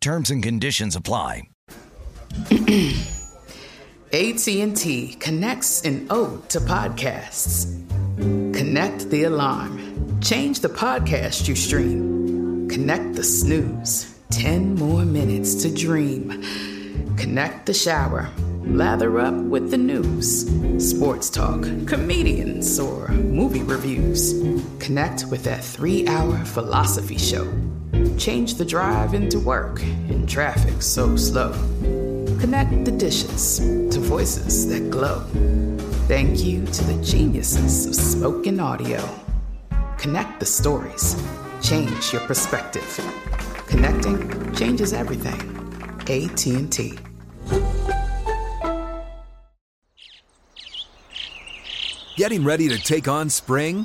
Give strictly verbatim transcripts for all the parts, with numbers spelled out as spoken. Terms and conditions apply. A T and T connects an ode to podcasts. Connect the alarm. Change the podcast you stream. Connect the snooze. Ten more minutes to dream. Connect the shower. Lather up with the news. Sports talk, comedians, or movie reviews. Connect with that three-hour philosophy show. Change the drive into work in traffic so slow. Connect the dishes to voices that glow. Thank you to the geniuses of spoken audio. Connect the stories. Change your perspective. Connecting changes everything. A T and T. Getting ready to take on spring?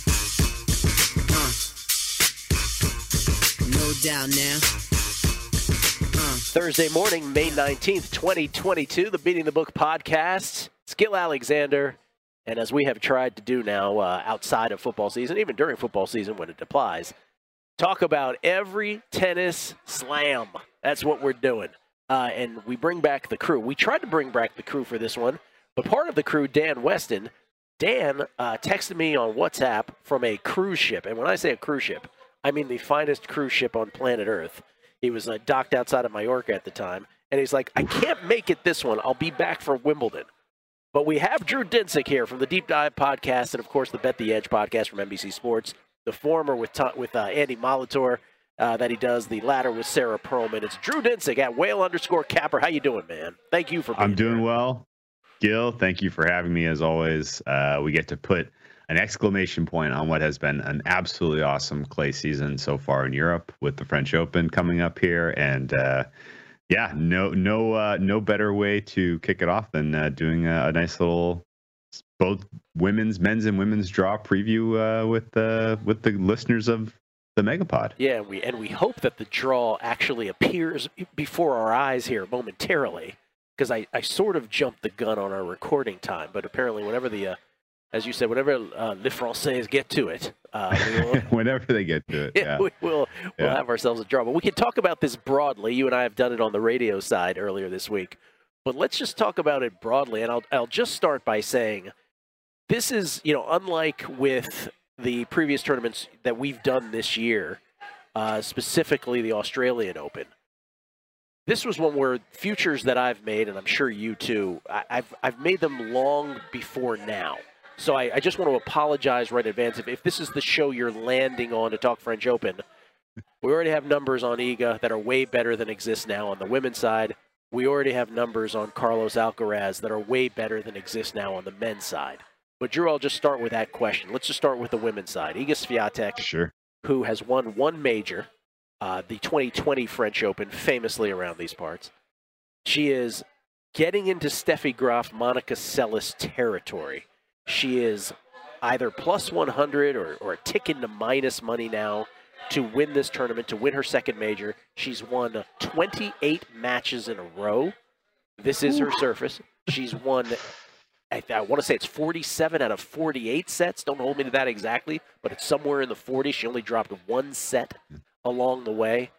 Down now. Uh. Thursday morning, May nineteenth, twenty twenty-two, the Beating the Book podcast. It's Gil Alexander. And as we have tried to do now uh, outside of football season, even during football season when it applies, talk about every tennis slam. That's what we're doing. Uh, and we bring back the crew. We tried to bring back the crew for this one, but part of the crew, Dan Weston, Dan uh, texted me on WhatsApp from a cruise ship. And when I say a cruise ship, I mean, the finest cruise ship on planet Earth. He was uh, docked outside of Mallorca at the time. And he's like, I can't make it this one. I'll be back for Wimbledon. But we have Drew Dinsick here from the Deep Dive podcast and, of course, the Bet the Edge podcast from N B C Sports. The former with with uh, Andy Molitor uh, that he does. The latter with Sarah Perlman. It's Drew Dinsick at whale underscore capper. How you doing, man? Thank you for being I'm doing here. Well. Gil, thank you for having me, as always. Uh, we get to put an exclamation point on what has been an absolutely awesome clay season so far in Europe, with the French Open coming up here, and uh, yeah, no, no, uh, no better way to kick it off than uh, doing a, a nice little both women's, men's, and women's draw preview uh, with the uh, with the listeners of the Megapod. Yeah, and we and we hope that the draw actually appears before our eyes here momentarily, because I, I sort of jumped the gun on our recording time, but apparently whenever the uh, as you said, whenever uh, Les Français get to it, uh, we will, whenever they get to it, yeah, yeah. we will we'll yeah. have ourselves a draw. But we can talk about this broadly. You and I have done it on the radio side earlier this week, but let's just talk about it broadly. And I'll I'll just start by saying, this is, you know, unlike with the previous tournaments that we've done this year, uh, specifically the Australian Open. This was one where futures that I've made, and I'm sure you too, I, I've I've made them long before now. So I, I just want to apologize right in advance. If, if this is the show you're landing on to talk French Open, we already have numbers on Iga that are way better than exist now on the women's side. We already have numbers on Carlos Alcaraz that are way better than exist now on the men's side. But, Drew, I'll just start with that question. Let's just start with the women's side. Iga Świątek, sure, who has won one major, uh, the twenty twenty French Open, famously around these parts. She is getting into Steffi Graf, Monica Seles territory. She is either plus one hundred or, or a tick into minus money now to win this tournament, to win her second major. She's won twenty-eight matches in a row. This is her surface. She's won, I, I want to say it's forty-seven out of forty-eight sets. Don't hold me to that exactly, but it's somewhere in the forties. She only dropped one set along the way.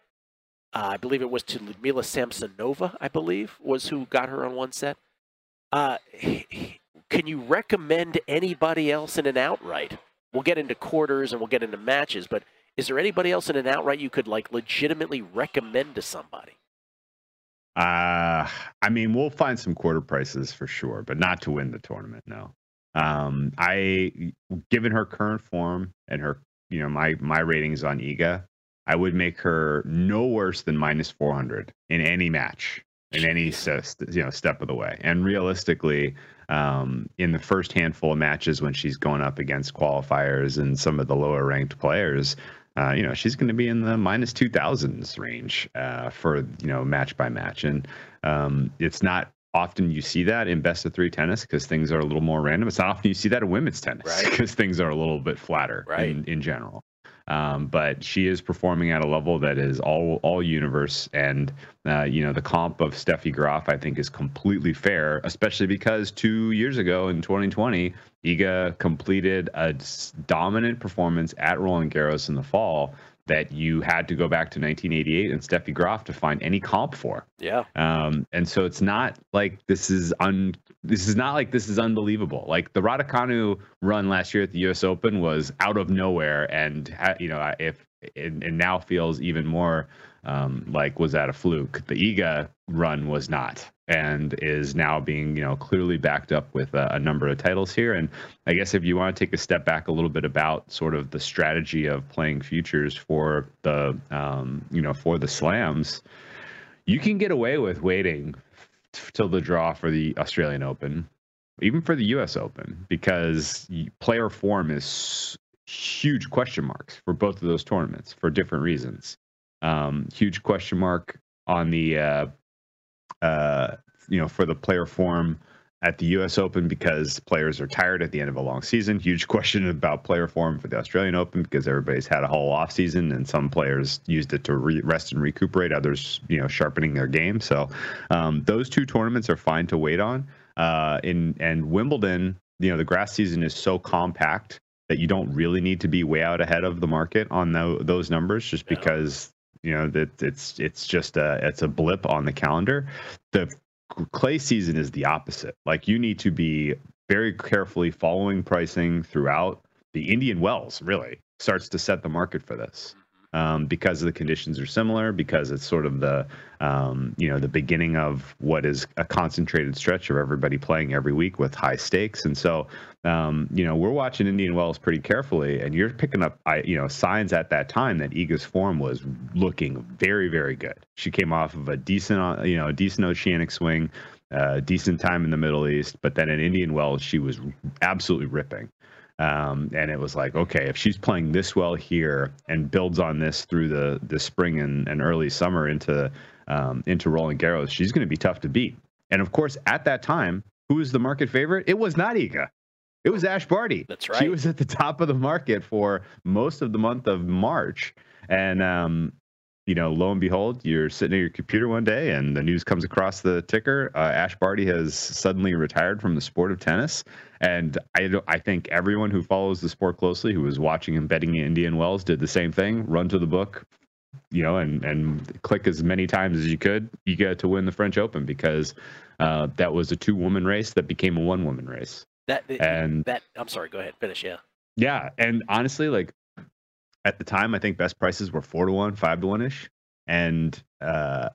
Uh, I believe it was to Ludmila Samsonova, I believe, was who got her on one set. Uh, he, Can you recommend anybody else in an outright? We'll get into quarters and we'll get into matches, but is there anybody else in an outright you could like legitimately recommend to somebody? Uh, I mean, we'll find some quarter prices for sure, but not to win the tournament. No. Um, I, given her current form and her, you know, my, my ratings on Iga, I would make her no worse than minus four hundred in any match, in any, you know, step of the way. And realistically, um, in the first handful of matches when she's going up against qualifiers and some of the lower ranked players, Uh, you know, she's going to be in the minus two thousands range uh, for, you know, match by match. And um, it's not often you see that in best of three tennis because things are a little more random. It's not often you see that in women's tennis because right. things are a little bit flatter right. in, in general. Um, but she is performing at a level that is all all universe. And, uh, you know, the comp of Steffi Graf, I think, is completely fair, especially because two years ago in twenty twenty, Iga completed a dominant performance at Roland Garros in the fall that you had to go back to nineteen eighty-eight and Steffi Graf to find any comp for. Yeah. Um, and so it's not like this is un. This is not like this is unbelievable. Like the Raducanu run last year at the U S Open was out of nowhere, and you know if and, and now feels even more um, like was that a fluke? The Iga run was not, and is now being you know clearly backed up with a, a number of titles here. And I guess if you want to take a step back a little bit about sort of the strategy of playing futures for the um, you know for the slams, you can get away with waiting till the draw for the Australian Open, even for the U S Open, because player form is huge question marks for both of those tournaments for different reasons. Um, huge question mark on the, uh, uh, you know, for the player form at the U S Open because players are tired at the end of a long season. Huge question about player form for the Australian Open because everybody's had a whole off season and some players used it to re- rest and recuperate, others, you know, sharpening their game. So um, those two tournaments are fine to wait on. Uh, in and Wimbledon, you know, the grass season is so compact that you don't really need to be way out ahead of the market on the, those numbers just no. because, you know, that it's it's just a it's a blip on the calendar. The clay season is the opposite. Like you need to be very carefully following pricing throughout. The Indian Wells really starts to set the market for this um, because the conditions are similar, because it's sort of the, um, you know, the beginning of what is a concentrated stretch of everybody playing every week with high stakes. And so, um, you know, we're watching Indian Wells pretty carefully and you're picking up, you know, signs at that time that Iga's form was looking very, very good. She came off of a decent, you know, a decent oceanic swing, uh, decent time in the Middle East, but then in Indian Wells, she was absolutely ripping. Um, and it was like, okay, if she's playing this well here and builds on this through the, the spring and, and early summer into, um, into Roland Garros, she's going to be tough to beat. And of course, at that time, who was the market favorite? It was not Iga. It was Ash Barty. That's right. She was at the top of the market for most of the month of March. And, um, you know, lo and behold, you're sitting at your computer one day and the news comes across the ticker. Uh, Ash Barty has suddenly retired from the sport of tennis. And I, I think everyone who follows the sport closely, who was watching and betting Indian Wells, did the same thing, run to the book, you know, and, and click as many times as you could, Iga to win the French Open, because uh, that was a two woman race that became a one woman race. That, and that, I'm sorry, go ahead, finish. Yeah. Yeah. And honestly, like, at the time, I think best prices were four to one, five to one ish. And uh,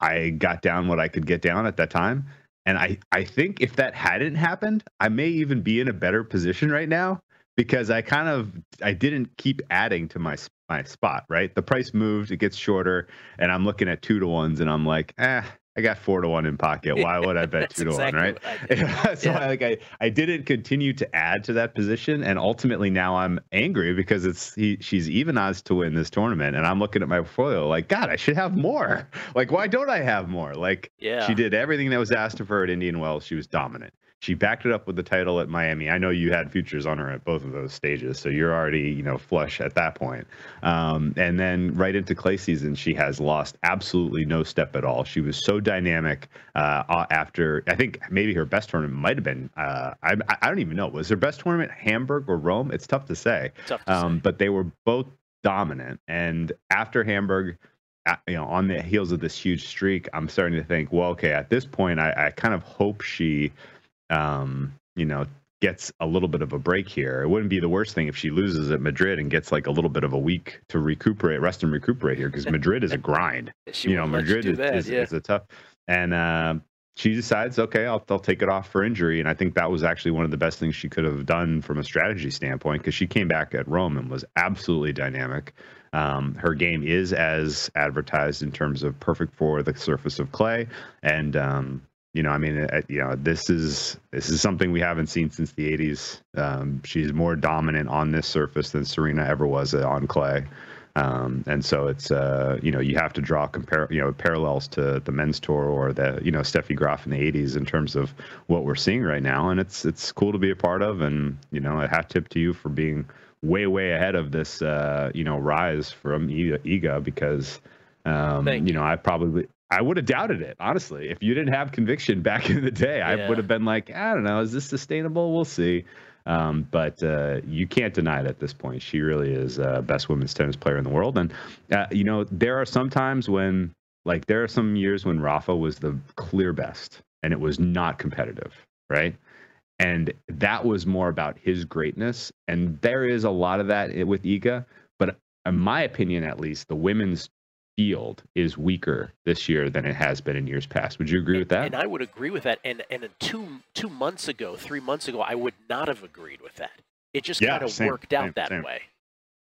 I got down what I could get down at that time. And I, I think if that hadn't happened, I may even be in a better position right now because I kind of, I didn't keep adding to my, my spot, right? The price moved, it gets shorter and I'm looking at two to ones and I'm like, eh, I got four to one in pocket. Why would I bet two to exactly one, right? So yeah. I, like I, I didn't continue to add to that position, and ultimately now I'm angry because it's he, she's even odds to win this tournament, and I'm looking at my portfolio like, God, I should have more. Like, why don't I have more? Like, yeah. She did everything that was asked of her at Indian Wells. She was dominant. She backed it up with the title at Miami. I know you had futures on her at both of those stages, so you're already, you know, flush at that point. Um, and then right into clay season, she has lost absolutely no step at all. She was so dynamic uh, after, I think maybe her best tournament might have been, uh, I, I don't even know, was her best tournament Hamburg or Rome? It's tough to say. Tough to um, say. But they were both dominant. And after Hamburg, you know, on the heels of this huge streak, I'm starting to think, well, okay, at this point, I, I kind of hope she... Um, you know, gets a little bit of a break here. It wouldn't be the worst thing if she loses at Madrid and gets like a little bit of a week to recuperate, rest and recuperate here, because Madrid is a grind. You know, Madrid is, that, is, yeah. is a tough. And uh, she decides, okay, I'll, I'll take it off for injury. And I think that was actually one of the best things she could have done from a strategy standpoint, because she came back at Rome and was absolutely dynamic. Um, her game is as advertised in terms of perfect for the surface of clay. And, um, you know, I mean, uh, you know, this is this is something we haven't seen since the eighties. Um, she's more dominant on this surface than Serena ever was on clay. Um, and so it's, uh, you know, you have to draw compare, you know, parallels to the men's tour or the, you know, Steffi Graf in the eighties in terms of what we're seeing right now. And it's, it's cool to be a part of. And, you know, a hat tip to you for being way, way ahead of this, uh, you know, rise from Iga, because, um, Thank you know, I probably, I would have doubted it, honestly. If you didn't have conviction back in the day, yeah. I would have been like, I don't know, is this sustainable? We'll see. Um, but uh, you can't deny it at this point. She really is the uh, best women's tennis player in the world. And, uh, you know, there are some times when, like, there are some years when Rafa was the clear best and it was not competitive, right? And that was more about his greatness. And there is a lot of that with Iga. But in my opinion, at least, the women's field is weaker this year than it has been in years past. Would you agree and, with that? And I would agree with that. And and two two months ago, three months ago, I would not have agreed with that. It just yeah, kind of worked out same, that same. way.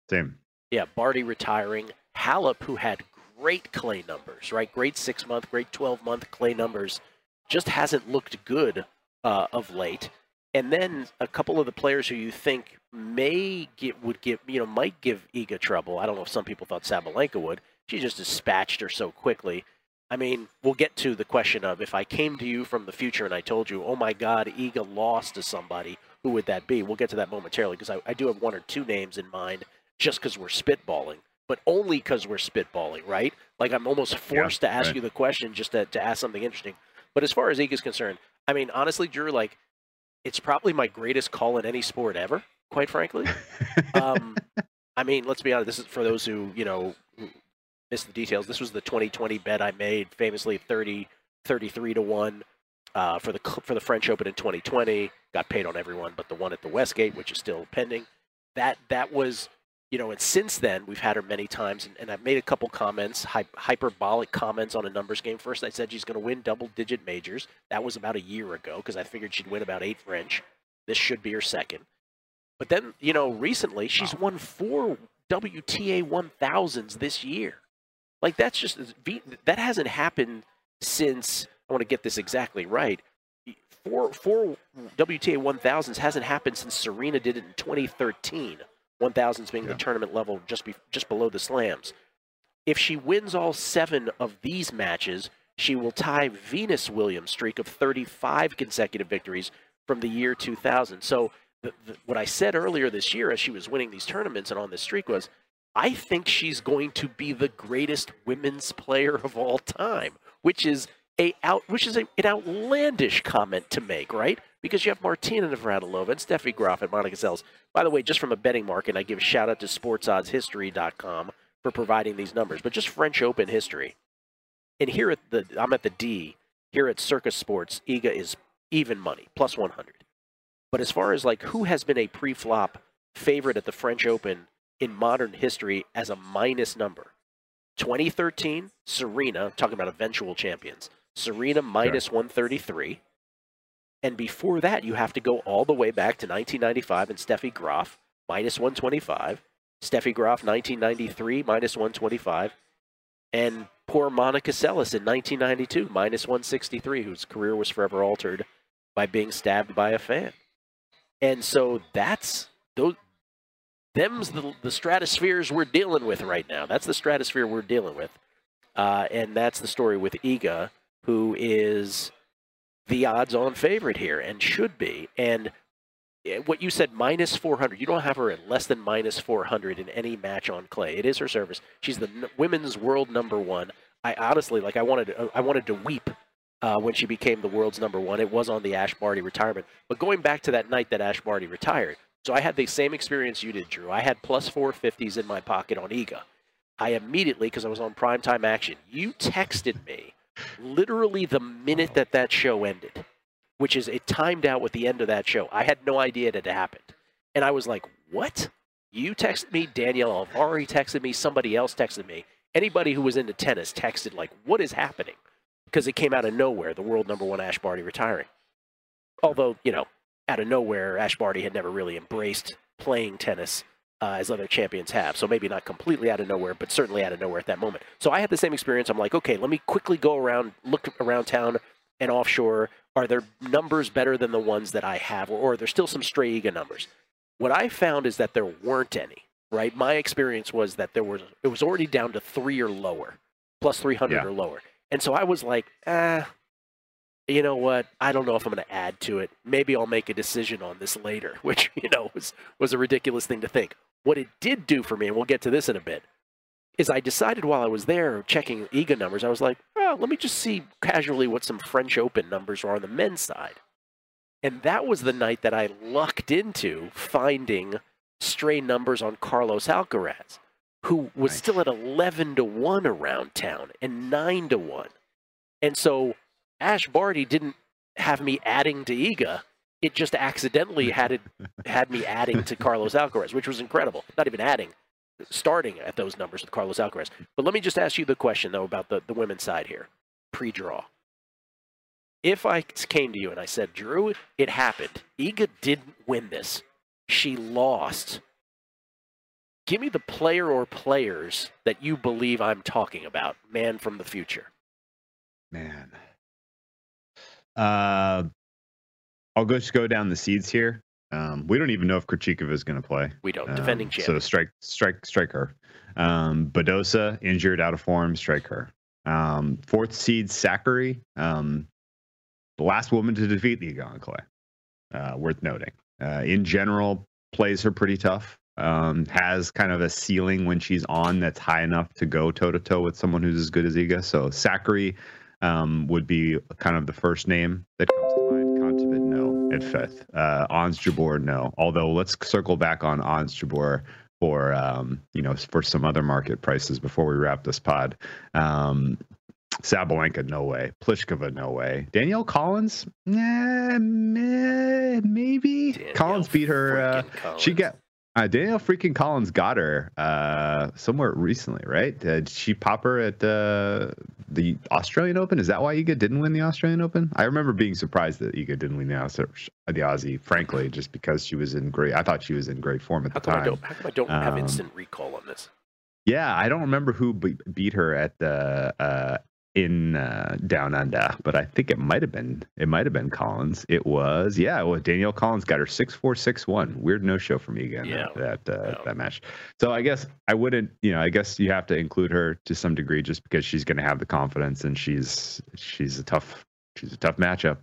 Same. Yeah, Barty retiring, Halep, who had great clay numbers, right? Great six month, great twelve month clay numbers, just hasn't looked good uh, of late. And then a couple of the players who you think may get would give you know might give Iga trouble. I don't know if some people thought Sabalenka would. She just dispatched her so quickly. I mean, we'll get to the question of, if I came to you from the future and I told you, oh my God, Iga lost to somebody, who would that be? We'll get to that momentarily, because I, I do have one or two names in mind just because we're spitballing, but only because we're spitballing, right? Like, I'm almost forced yeah, to ask right. you the question just to, to ask something interesting. But as far as Iga's concerned, I mean, honestly, Drew, like, it's probably my greatest call in any sport ever, quite frankly. um, I mean, let's be honest. This is for those who, you know, missed the details. This was the twenty twenty bet I made, famously thirty, thirty-three to one uh, for the for the French Open in twenty twenty. Got paid on everyone but the one at the Westgate, which is still pending. That that was, you know, and since then we've had her many times, and, and I've made a couple comments, hy hyperbolic comments on a numbers game. First, I said she's going to win double-digit majors. That was about a year ago, because I figured she'd win about eight French. This should be her second. But then, you know, recently she's won four W T A one thousands this year. Like, that's just, that hasn't happened since, I want to get this exactly right, four, four W T A one thousands hasn't happened since Serena did it in twenty thirteen, one thousands being yeah. the tournament level just be, just below the slams. If she wins all seven of these matches, she will tie Venus Williams' streak of thirty-five consecutive victories from the year two thousand. So the, the, what I said earlier this year as she was winning these tournaments and on this streak was, I think she's going to be the greatest women's player of all time, which is a out, which is a, an outlandish comment to make, right? Because you have Martina Navratilova and Steffi Graf and Monica Seles. By the way, just from a betting market, I give a shout out to sports odds history dot com for providing these numbers, but just French Open history. And here at the, I'm at the D, here at Circus Sports, Iga is even money, plus one hundred. But as far as like who has been a pre-flop favorite at the French Open in modern history as a minus number, twenty thirteen, Serena, talking about eventual champions, Serena minus sure. one thirty-three. And before that, you have to go all the way back to nineteen ninety-five and Steffi Graf, minus one twenty-five. Steffi Graf, nineteen ninety-three, minus one twenty-five. And poor Monica Seles in nineteen ninety-two, minus one sixty-three, whose career was forever altered by being stabbed by a fan. And so that's, those, them's the, the stratospheres we're dealing with right now. That's the stratosphere we're dealing with. Uh, and that's the story with Iga, who is the odds-on favorite here and should be. And what you said, minus four hundred. You don't have her at less than minus four hundred in any match on clay. It is her service. She's the n women's world number one. I honestly, like, I wanted to, I wanted to weep uh, when she became the world's number one. It was on the Ash Barty retirement. But going back to that night that Ash Barty retired, so I had the same experience you did, Drew. I had plus four fifties in my pocket on Iga. I immediately, because I was on primetime action, you texted me literally the minute that that show ended, which is it timed out with the end of that show. I had no idea that it happened. And I was like, what? You texted me, Danielle Collins texted me, somebody else texted me. Anybody who was into tennis texted, like, what is happening? because it came out of nowhere, the world number one Ash Barty retiring. Although, you know, out of nowhere, Ash Barty had never really embraced playing tennis uh, as other champions have. So maybe not completely out of nowhere, but certainly out of nowhere at that moment. So I had the same experience. I'm like, okay, let me quickly go around, look around town and offshore. Are there numbers better than the ones that I have? Or, or are there still some stray Iga numbers? What I found is that there weren't any, right? My experience was that there was, it was already down to three or lower, plus three hundred yeah. or lower. And so I was like, ah, you know what? I don't know if I'm going to add to it. Maybe I'll make a decision on this later, which, you know, was, was a ridiculous thing to think. What it did do for me, and we'll get to this in a bit, is I decided while I was there checking Iga numbers, I was like, oh, let me just see casually what some French Open numbers are on the men's side. And that was the night that I lucked into finding stray numbers on Carlos Alcaraz, who was nice. Still at eleven to one around town and nine to one. And so Ash Barty didn't have me adding to Iga. It just accidentally had it had me adding to Carlos Alcaraz, which was incredible. Not even adding, starting at those numbers with Carlos Alcaraz. But let me just ask you the question, though, about the, the women's side here, pre-draw. If I came to you and I said, Drew, it happened. Iga didn't win this. She lost. Give me the player or players that you believe I'm talking about, man from the future. Man. Uh, I'll go, just go down the seeds here. Um, we don't even know if Krejcikova is going to play. We don't. Um, Defending champion. So strike, strike, strike her. Um, Badosa, injured, out of form, strike her. Um, fourth seed, Sakkari. Um, the last woman to defeat the Iga on clay. Uh, worth noting. Uh, in general, plays her pretty tough. Um, has kind of a ceiling when she's on that's high enough to go toe-to-toe with someone who's as good as Iga. So Sakkari um, would be kind of the first name that comes to mind. Kontaveit, no, at fifth. Uh, Ons Jabeur, no. Although let's circle back on Ons Jabeur for, um, you know, for some other market prices before we wrap this pod. Um, Sabalenka, no way. Pliskova, no way. Danielle Collins, nah, meh, maybe. Danielle Collins beat her. Uh, Collins. She got... Uh, Danielle freaking Collins got her uh, somewhere recently, right? Did she pop her at uh, the Australian Open? Is that why Iga didn't win the Australian Open? I remember being surprised that Iga didn't win the, Aussie, the Aussie, frankly, just because she was in great... I thought she was in great form at the time. I don't, how come I don't um, have instant recall on this? Yeah, I don't remember who be beat her at the... Uh, in uh, Down Under, but I think it might have been it might have been Collins. It was yeah. Well, Danielle Collins got her six four six one. Weird no show for me again. Yeah, that that, uh, yeah. that match. So I guess I wouldn't. You know, I guess you have to include her to some degree just because she's going to have the confidence and she's she's a tough she's a tough matchup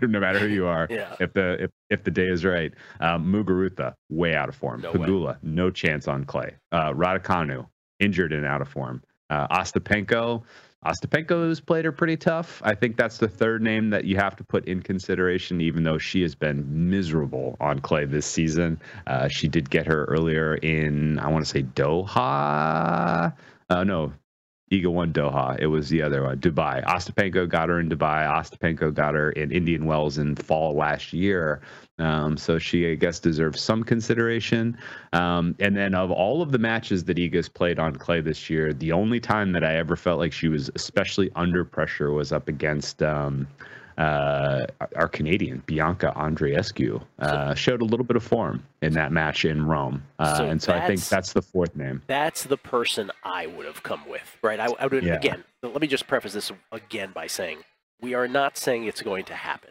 no matter who you are. yeah. If the if, if the day is right, um, Muguruza way out of form. No Pegula way. No chance on clay. Uh, Raducanu injured and out of form. Uh, Ostapenko. Ostapenko's played her pretty tough. I think that's the third name that you have to put in consideration, even though she has been miserable on clay this season. Uh, she did get her earlier in, I want to say Doha. Uh, no, Iga won Doha. It was the other one, Dubai. Ostapenko got her in Dubai. Ostapenko got her in Indian Wells in fall last year. Um, so she, I guess, deserves some consideration. Um, and then of all of the matches that Iga's played on clay this year, the only time that I ever felt like she was especially under pressure was up against um, uh, our Canadian, Bianca Andreescu. Uh, showed a little bit of form in that match in Rome. Uh, so and so I think that's the fourth name. That's the person I would have come with, right? I, I would have, yeah. Again, let me just preface this again by saying, we are not saying it's going to happen.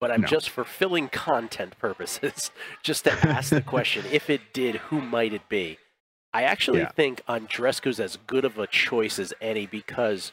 But I'm no. just for filling content purposes, just to ask the question, if it did, who might it be? I actually yeah. think Andreescu's as good of a choice as any because...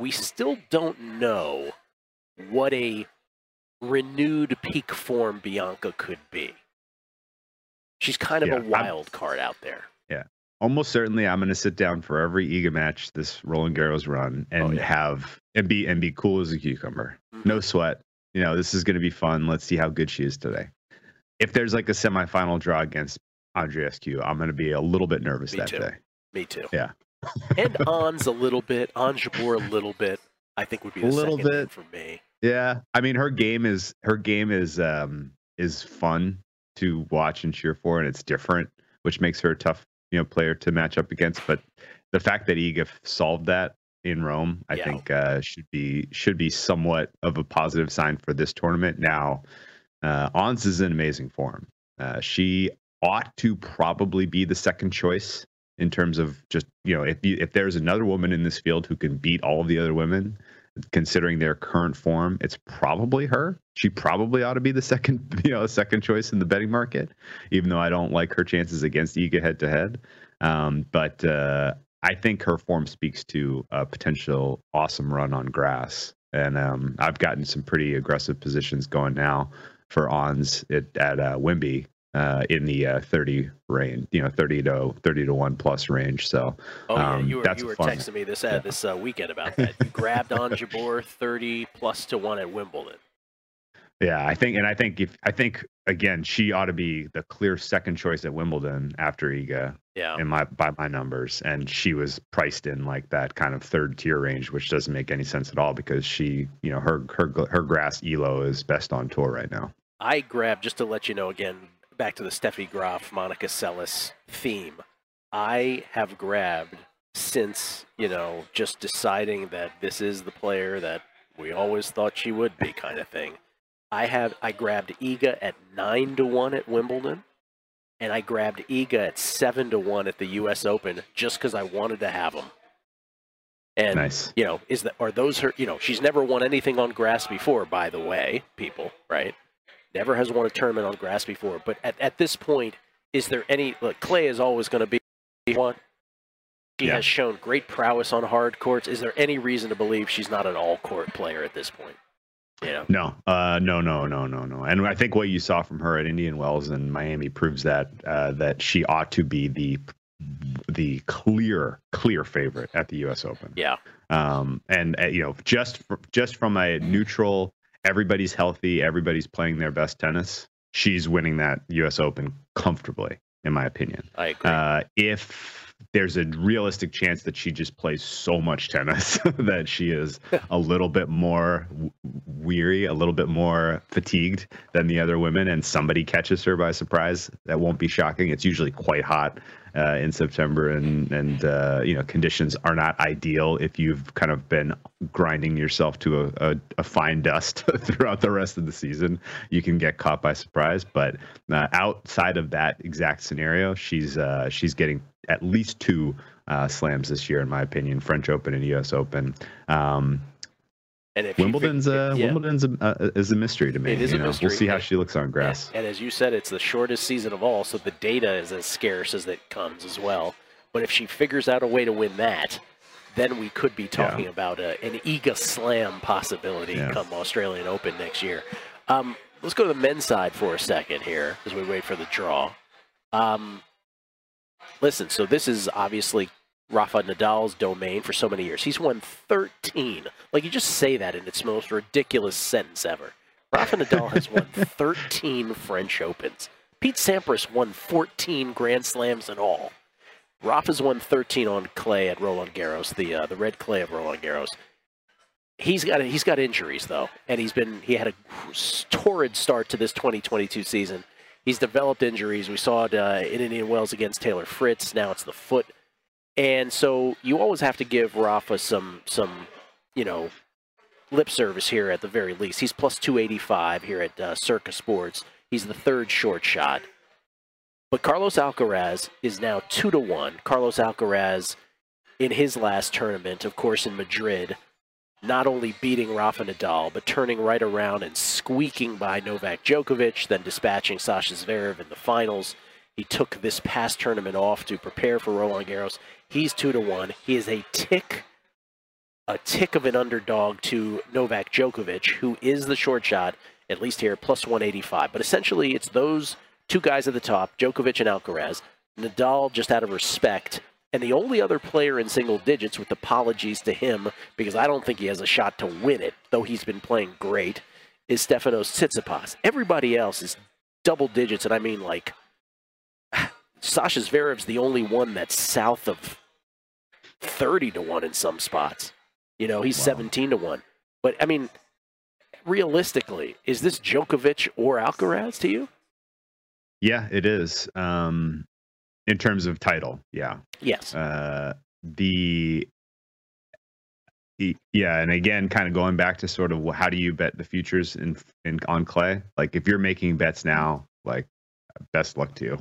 We still don't know what a renewed peak form Bianca could be. She's kind of yeah, a wild I'm, card out there. Yeah. Almost certainly I'm going to sit down for every Iga match this Roland Garros run and oh, yeah. have and be and be cool as a cucumber. Mm-hmm. No sweat. You know, this is going to be fun. Let's see how good she is today. If there's like a semifinal draw against Andreescu, I'm going to be a little bit nervous Me that too. day. Me too. Yeah. And Ons a little bit, Ons Jabeur a little bit, I think would be the a little second bit for me. Yeah, I mean her game is her game is um, is fun to watch and cheer for, and it's different, which makes her a tough you know player to match up against. But the fact that Iga solved that in Rome, I yeah. think uh, should be should be somewhat of a positive sign for this tournament. Now, uh, Ons is in amazing form. Uh, she ought to probably be the second choice. In terms of just, you know, if you, if there's another woman in this field who can beat all of the other women, considering their current form, it's probably her. She probably ought to be the second, you know, second choice in the betting market, even though I don't like her chances against Iga head to head. Um, but uh, I think her form speaks to a potential awesome run on grass. And um, I've gotten some pretty aggressive positions going now for Ons at, at uh, Wemby. Uh, in the uh, thirty range, you know, thirty to thirty to one plus range. So, oh yeah, um, you were, that's you were fun. texting me this uh, yeah. this uh, weekend about that. You grabbed on Jabeur thirty plus to one at Wimbledon. Yeah, I think, and I think if I think again, she ought to be the clear second choice at Wimbledon after Iga. Yeah, in my by my numbers, and she was priced in like that kind of third tier range, which doesn't make any sense at all because she, you know, her her her grass E L O is best on tour right now. I grabbed just to let you know again. Back to the Steffi Graf, Monica Seles theme. I have grabbed since, you know, just deciding that this is the player that we always thought she would be kind of thing. I have I grabbed Iga at nine to one at Wimbledon, and I grabbed Iga at seven to one at the U S Open just because I wanted to have them. And nice. you know, is that are those her? You know, she's never won anything on grass before, by the way, people, right? Never has won a tournament on grass before, but at, at this point, is there any look? Clay is always going to be one. She yeah. has shown great prowess on hard courts. Is there any reason to believe she's not an all-court player at this point? You know? No, uh, no, no, no, no, no. And I think what you saw from her at Indian Wells and Miami proves that uh, that she ought to be the the clear, clear favorite at the U S Open. Yeah. Um, and uh, you know, just for, just from a neutral. Everybody's healthy. Everybody's playing their best tennis. She's winning that U S Open comfortably, in my opinion. I agree. Uh, if there's a realistic chance that she just plays so much tennis that she is a little bit more w- weary, a little bit more fatigued than the other women, and somebody catches her by surprise, that won't be shocking. It's usually quite hot uh, in September, and and uh, you know conditions are not ideal if you've kind of been grinding yourself to a, a, a fine dust throughout the rest of the season. You can get caught by surprise, but uh, outside of that exact scenario, she's uh, she's getting at least two uh, slams this year, in my opinion, French Open and U S Open. Um, and if Wimbledon's uh, yeah. Wimbledon's a, uh, is a mystery to me. It is you a know? mystery. We'll see how she looks on grass. And, and as you said, it's the shortest season of all, so the data is as scarce as it comes as well. But if she figures out a way to win that, then we could be talking yeah. about a, an Iga slam possibility yeah. come Australian Open next year. Um, let's go to the men's side for a second here as we wait for the draw. Um, Listen, so this is obviously Rafa Nadal's domain for so many years. He's won thirteen. Like, you just say that in its most ridiculous sentence ever. Rafa Nadal has won thirteen French Opens. Pete Sampras won fourteen Grand Slams in all. Rafa's won thirteen on clay at Roland Garros, the uh, the red clay of Roland Garros. He's got he's got injuries though, and he's been he had a torrid start to this twenty twenty-two season. He's developed injuries. We saw it uh, in Indian Wells against Taylor Fritz. Now it's the foot, and so you always have to give Rafa some some you know lip service here at the very least. He's plus two eighty-five here at uh, Circa Sports. He's the third short shot. But Carlos Alcaraz is now two to one. Carlos Alcaraz, in his last tournament, of course in Madrid, not only beating Rafa Nadal, but turning right around and squeaking by Novak Djokovic, then dispatching Sasha Zverev in the finals. He took this past tournament off to prepare for Roland Garros. He's two to one. He is a tick, a tick of an underdog to Novak Djokovic, who is the short shot, at least here, plus one eighty-five. But essentially, it's those two guys at the top, Djokovic and Alcaraz. Nadal, just out of respect, and the only other player in single digits, with apologies to him, because I don't think he has a shot to win it, though he's been playing great, is Stefanos Tsitsipas. Everybody else is double digits, and I mean, like, Sasha Zverev's the only one that's south of thirty to one in some spots. You know, he's wow. seventeen to one. But, I mean, realistically, is this Djokovic or Alcaraz to you? Yeah, it is. Um, in terms of title, yeah. Yes. Uh, the, the yeah, and again, kind of going back to sort of how do you bet the futures in in on clay? Like, if you're making bets now, like, best luck to you.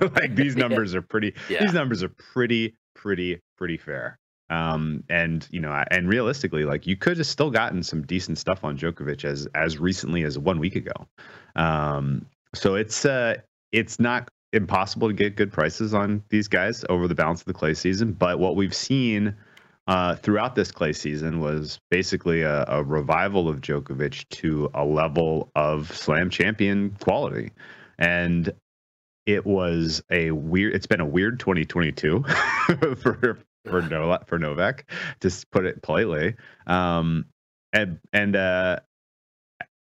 Like, these numbers are pretty. Yeah. These numbers are pretty, pretty, pretty fair. Um, and you know, and realistically, like, you could have still gotten some decent stuff on Djokovic as as recently as one week ago. Um, so it's uh, it's not impossible to get good prices on these guys over the balance of the clay season. But what we've seen uh, throughout this clay season was basically a, a revival of Djokovic to a level of slam champion quality. And it was a weird, it's been a weird twenty twenty-two for, for, no, for Novak, to put it politely. Um, and, and uh,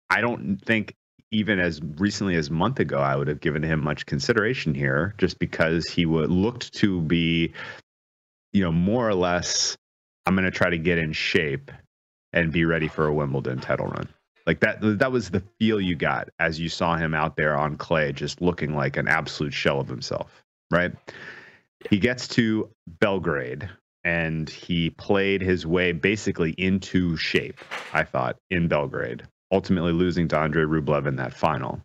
I don't think, even as recently as a month ago, I would have given him much consideration here, just because he would looked to be, you know, more or less, I'm going to try to get in shape and be ready for a Wimbledon title run. Like, that, that was the feel you got as you saw him out there on clay, just looking like an absolute shell of himself, right? He gets to Belgrade and he played his way basically into shape, I thought, in Belgrade, ultimately losing to Andrey Rublev in that final.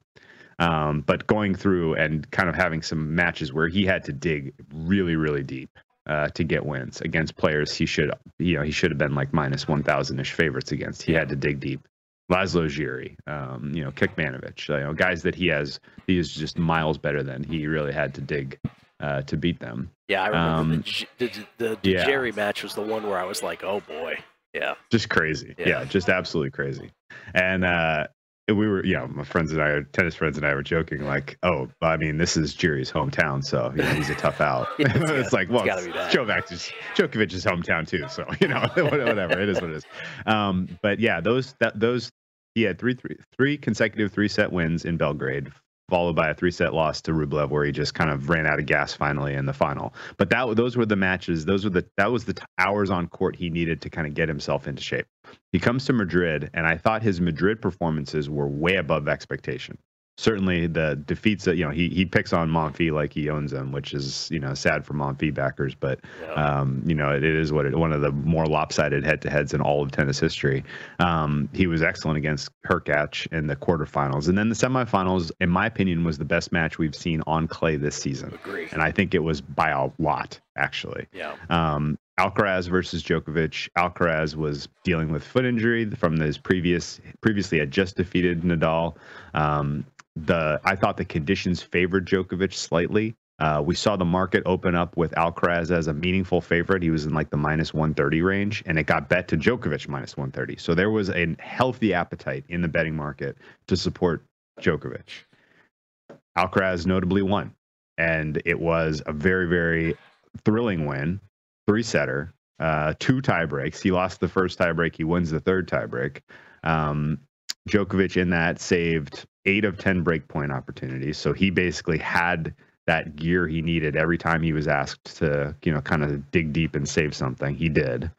Um, but going through and kind of having some matches where he had to dig really, really deep uh, to get wins against players he should, you know, he should have been like minus one thousand-ish favorites against. He had to dig deep. Laszlo Giri, um, you know, Kecmanović, you know, guys that he has, he is just miles better than. He really had to dig uh, to beat them. Yeah, I remember um, the, the, the, the yeah. Giri match was the one where I was like, oh boy. Yeah. Just crazy. Yeah. yeah, just absolutely crazy. And uh, we were, you know, my friends and I, our tennis friends and I were joking, like, oh, I mean, this is Jiri's hometown, so, you know, he's a tough out. yeah, it's, gotta, it's like, well, it's it's Djokovic's, Djokovic's hometown too, so, you know, whatever, it is what it is. Um, but yeah, those, that, those, he had three, three, three consecutive three-set wins in Belgrade, followed by a three-set loss to Rublev, where he just kind of ran out of gas finally in the final. But that those were the matches. Those were the that was the hours on court he needed to kind of get himself into shape. He comes to Madrid, and I thought his Madrid performances were way above expectation. Certainly the defeats that, you know, he he picks on Monfils like he owns them, which is, you know, sad for Monfils backers, but yeah. um, you know, it, it is what it, one of the more lopsided head-to-heads in all of tennis history. Um, he was excellent against Hurkacz in the quarterfinals, and then the semifinals, in my opinion, was the best match we've seen on clay this season. Agree. And I think it was by a lot, actually. Yeah. Um, Alcaraz versus Djokovic. Alcaraz was dealing with foot injury from his previous previously had just defeated Nadal. Um, The I thought the conditions favored Djokovic slightly. Uh, we saw the market open up with Alcaraz as a meaningful favorite. He was in like the minus one thirty range, and it got bet to Djokovic minus one thirty. So there was a healthy appetite in the betting market to support Djokovic. Alcaraz notably won, and it was a very, very thrilling win. Three-setter, uh, two tiebreaks. He lost the first tiebreak. He wins the third tiebreak. Um, Djokovic in that saved eight of ten breakpoint opportunities. So he basically had that gear he needed every time he was asked to, you know, kind of dig deep and save something. He did.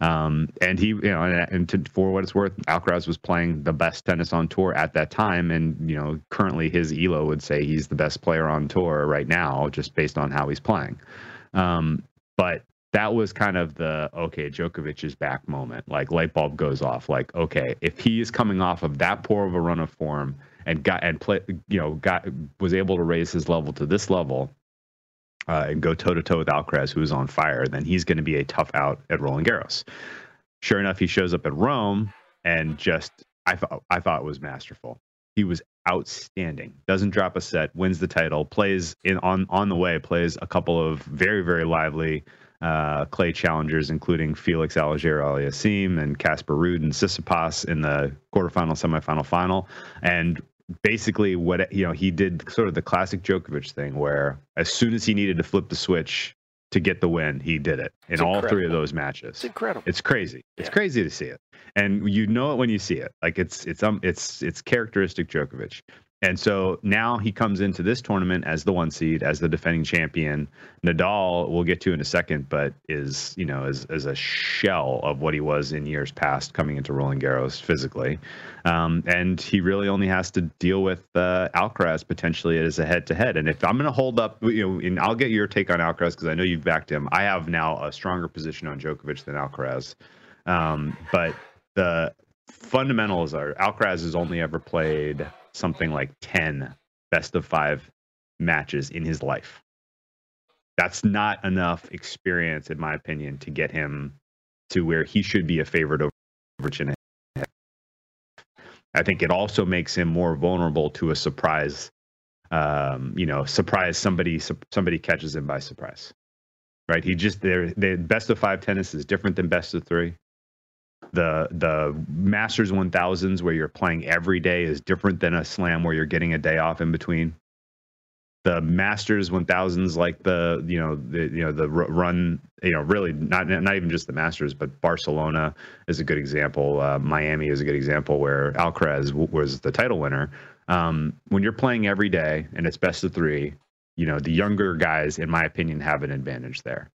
Um, and he, you know, and, and to, for what it's worth, Alcaraz was playing the best tennis on tour at that time. And, you know, currently his E L O would say he's the best player on tour right now, just based on how he's playing. Um, but that was kind of the, okay, Djokovic is back moment. Like, light bulb goes off. Like, okay, if he is coming off of that poor of a run of form and got, and play, you know, got, was able to raise his level to this level, Uh, and go toe-to-toe with Alcaraz, who is on fire, then he's going to be a tough out at Roland Garros. Sure enough, he shows up at Rome and just, I thought, I thought was masterful. He was outstanding. Doesn't drop a set, wins the title, plays in on, on the way, plays a couple of very, very lively uh, clay challengers, including Felix Auger-Aliassime and Casper Ruud and Tsitsipas in the quarterfinal, semifinal, final. And basically, what, you know, he did sort of the classic Djokovic thing, where as soon as he needed to flip the switch to get the win, he did it in all three of those matches. It's incredible. It's crazy. Yeah. It's crazy to see it, and you know it when you see it. Like, it's it's um it's it's characteristic Djokovic. And so now he comes into this tournament as the one seed, as the defending champion. Nadal, we'll get to in a second, but is, you know, is, is a shell of what he was in years past coming into Roland Garros physically. Um, and he really only has to deal with uh, Alcaraz potentially as a head-to-head. And if I'm going to hold up, you know, and I'll get your take on Alcaraz because I know you've backed him. I have now a stronger position on Djokovic than Alcaraz. Um, but the fundamentals are Alcaraz has only ever played something like ten best of five matches in his life. That's not enough experience, in my opinion, to get him to where he should be a favorite over Djokovic. I think it also makes him more vulnerable to a surprise, um, you know, surprise somebody, somebody catches him by surprise, right? He just, they're, they're, best of five tennis is different than best of three. The the Masters one thousands where you're playing every day is different than a Slam where you're getting a day off in between. The Masters one thousands, like the you know the you know the run, you know really not not even just the Masters, but Barcelona is a good example. Uh, Miami is a good example where Alcaraz w- was the title winner. Um, when you're playing every day and it's best of three, you know the younger guys, in my opinion, have an advantage there,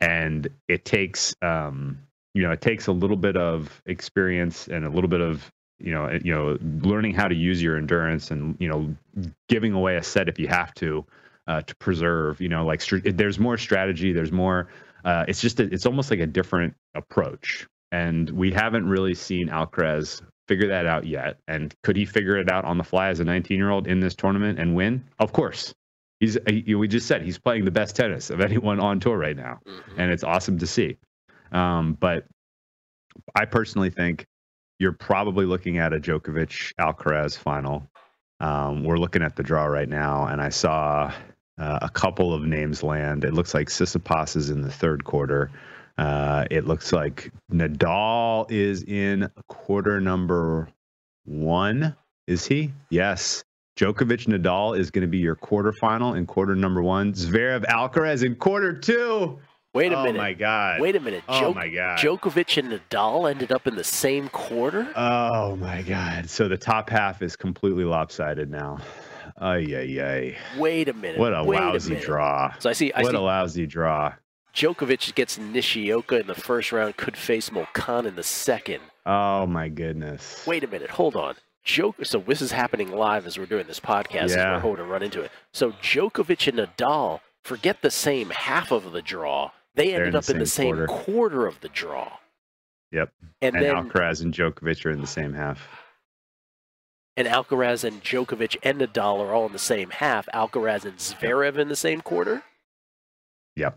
and it takes. Um, You know, it takes a little bit of experience and a little bit of, you know, you know, learning how to use your endurance and, you know, giving away a set if you have to, uh, to preserve, you know, like st- there's more strategy, there's more, uh, it's just, a, it's almost like a different approach. And we haven't really seen Alcaraz figure that out yet. And could he figure it out on the fly as a nineteen year old in this tournament and win? Of course. He's, he, we just said he's playing the best tennis of anyone on tour right now. Mm-hmm. And it's awesome to see. Um, but I personally think you're probably looking at a Djokovic Alcaraz final. Um, we're looking at the draw right now, and I saw uh, a couple of names land. It looks like Tsitsipas is in the third quarter. Uh, it looks like Nadal is in quarter number one. Is he? Yes. Djokovic Nadal is going to be your quarterfinal in quarter number one. Zverev Alcaraz in quarter two. Wait a oh minute. Oh, my God. Wait a minute. Oh, jo- my God. Djokovic and Nadal ended up in the same quarter? Oh, my God. So the top half is completely lopsided now. Ay, ay, ay. Wait a minute. What a Wait lousy a draw. So I see. I what see a lousy draw. Djokovic gets Nishioka in the first round, could face Molchan in the second. Oh, my goodness. Wait a minute. Hold on. Joke, so this is happening live as we're doing this podcast. Yeah. We're holding to run into it. So Djokovic and Nadal, forget the same half of the draw. They ended in up the in the same quarter. quarter of the draw. Yep. And, and then, Alcaraz and Djokovic are in the same half. And Alcaraz and Djokovic and Nadal are all in the same half. Alcaraz and Zverev yep. in the same quarter? Yep.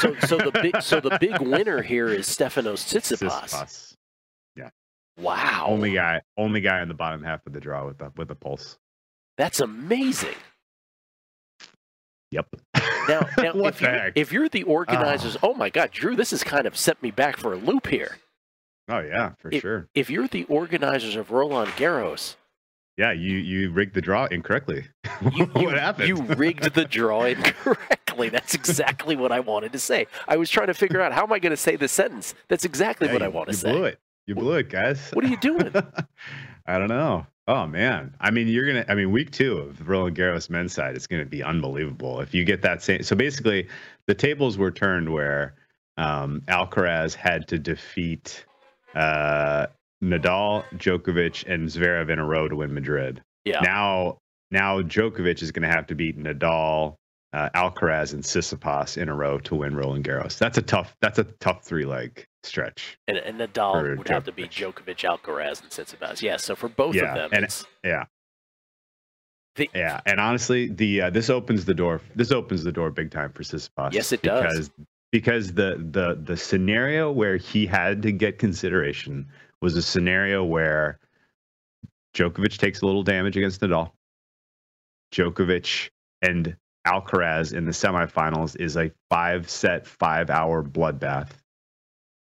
So so the big so the big winner here is Stefanos Tsitsipas. Tsitsipas. Yeah. Wow. Only guy only guy in the bottom half of the draw with the with the pulse. That's amazing. Yep. Now, now if, you, if you're the organizers, oh. oh my God, Drew, this has kind of sent me back for a loop here. Oh yeah, for if, sure. If you're the organizers of Roland Garros, yeah, you, you rigged the draw incorrectly. You, what you, happened? You rigged the draw incorrectly. That's exactly what I wanted to say. I was trying to figure out how am I going to say this sentence. That's exactly yeah, what you, I want to say. You blew it. You blew it, guys. What are you doing? I don't know. Oh man, I mean, you're gonna. I mean, week two of Roland Garros men's side is gonna be unbelievable if you get that same. So basically, the tables were turned where um, Alcaraz had to defeat uh, Nadal, Djokovic, and Zverev in a row to win Madrid. Yeah. Now, now Djokovic is gonna have to beat Nadal, uh, Alcaraz, and Tsitsipas in a row to win Roland Garros. That's a tough. That's a tough three leg stretch. And, and Nadal would Djokovic. have to be Djokovic, Alcaraz, and Tsitsipas. Yeah, so for both yeah, of them, and, it's... Yeah. The... Yeah, and honestly, the uh, this opens the door. This opens the door big time for Tsitsipas. Yes, it because, does. Because the, the, the scenario where he had to get consideration was a scenario where Djokovic takes a little damage against Nadal. Djokovic and Alcaraz in the semifinals is a five-set, five-hour bloodbath.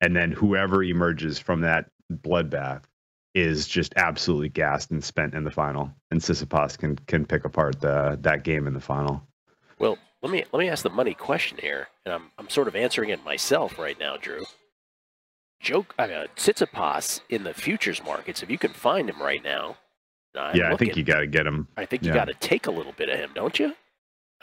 And then whoever emerges from that bloodbath is just absolutely gassed and spent in the final. And Tsitsipas can can pick apart the that game in the final. Well, let me let me ask the money question here, and I'm I'm sort of answering it myself right now, Drew. Joke, I mean, Tsitsipas in the futures markets, if you can find him right now. I'm yeah, looking. I think you got to get him. I think you yeah. got to take a little bit of him, don't you?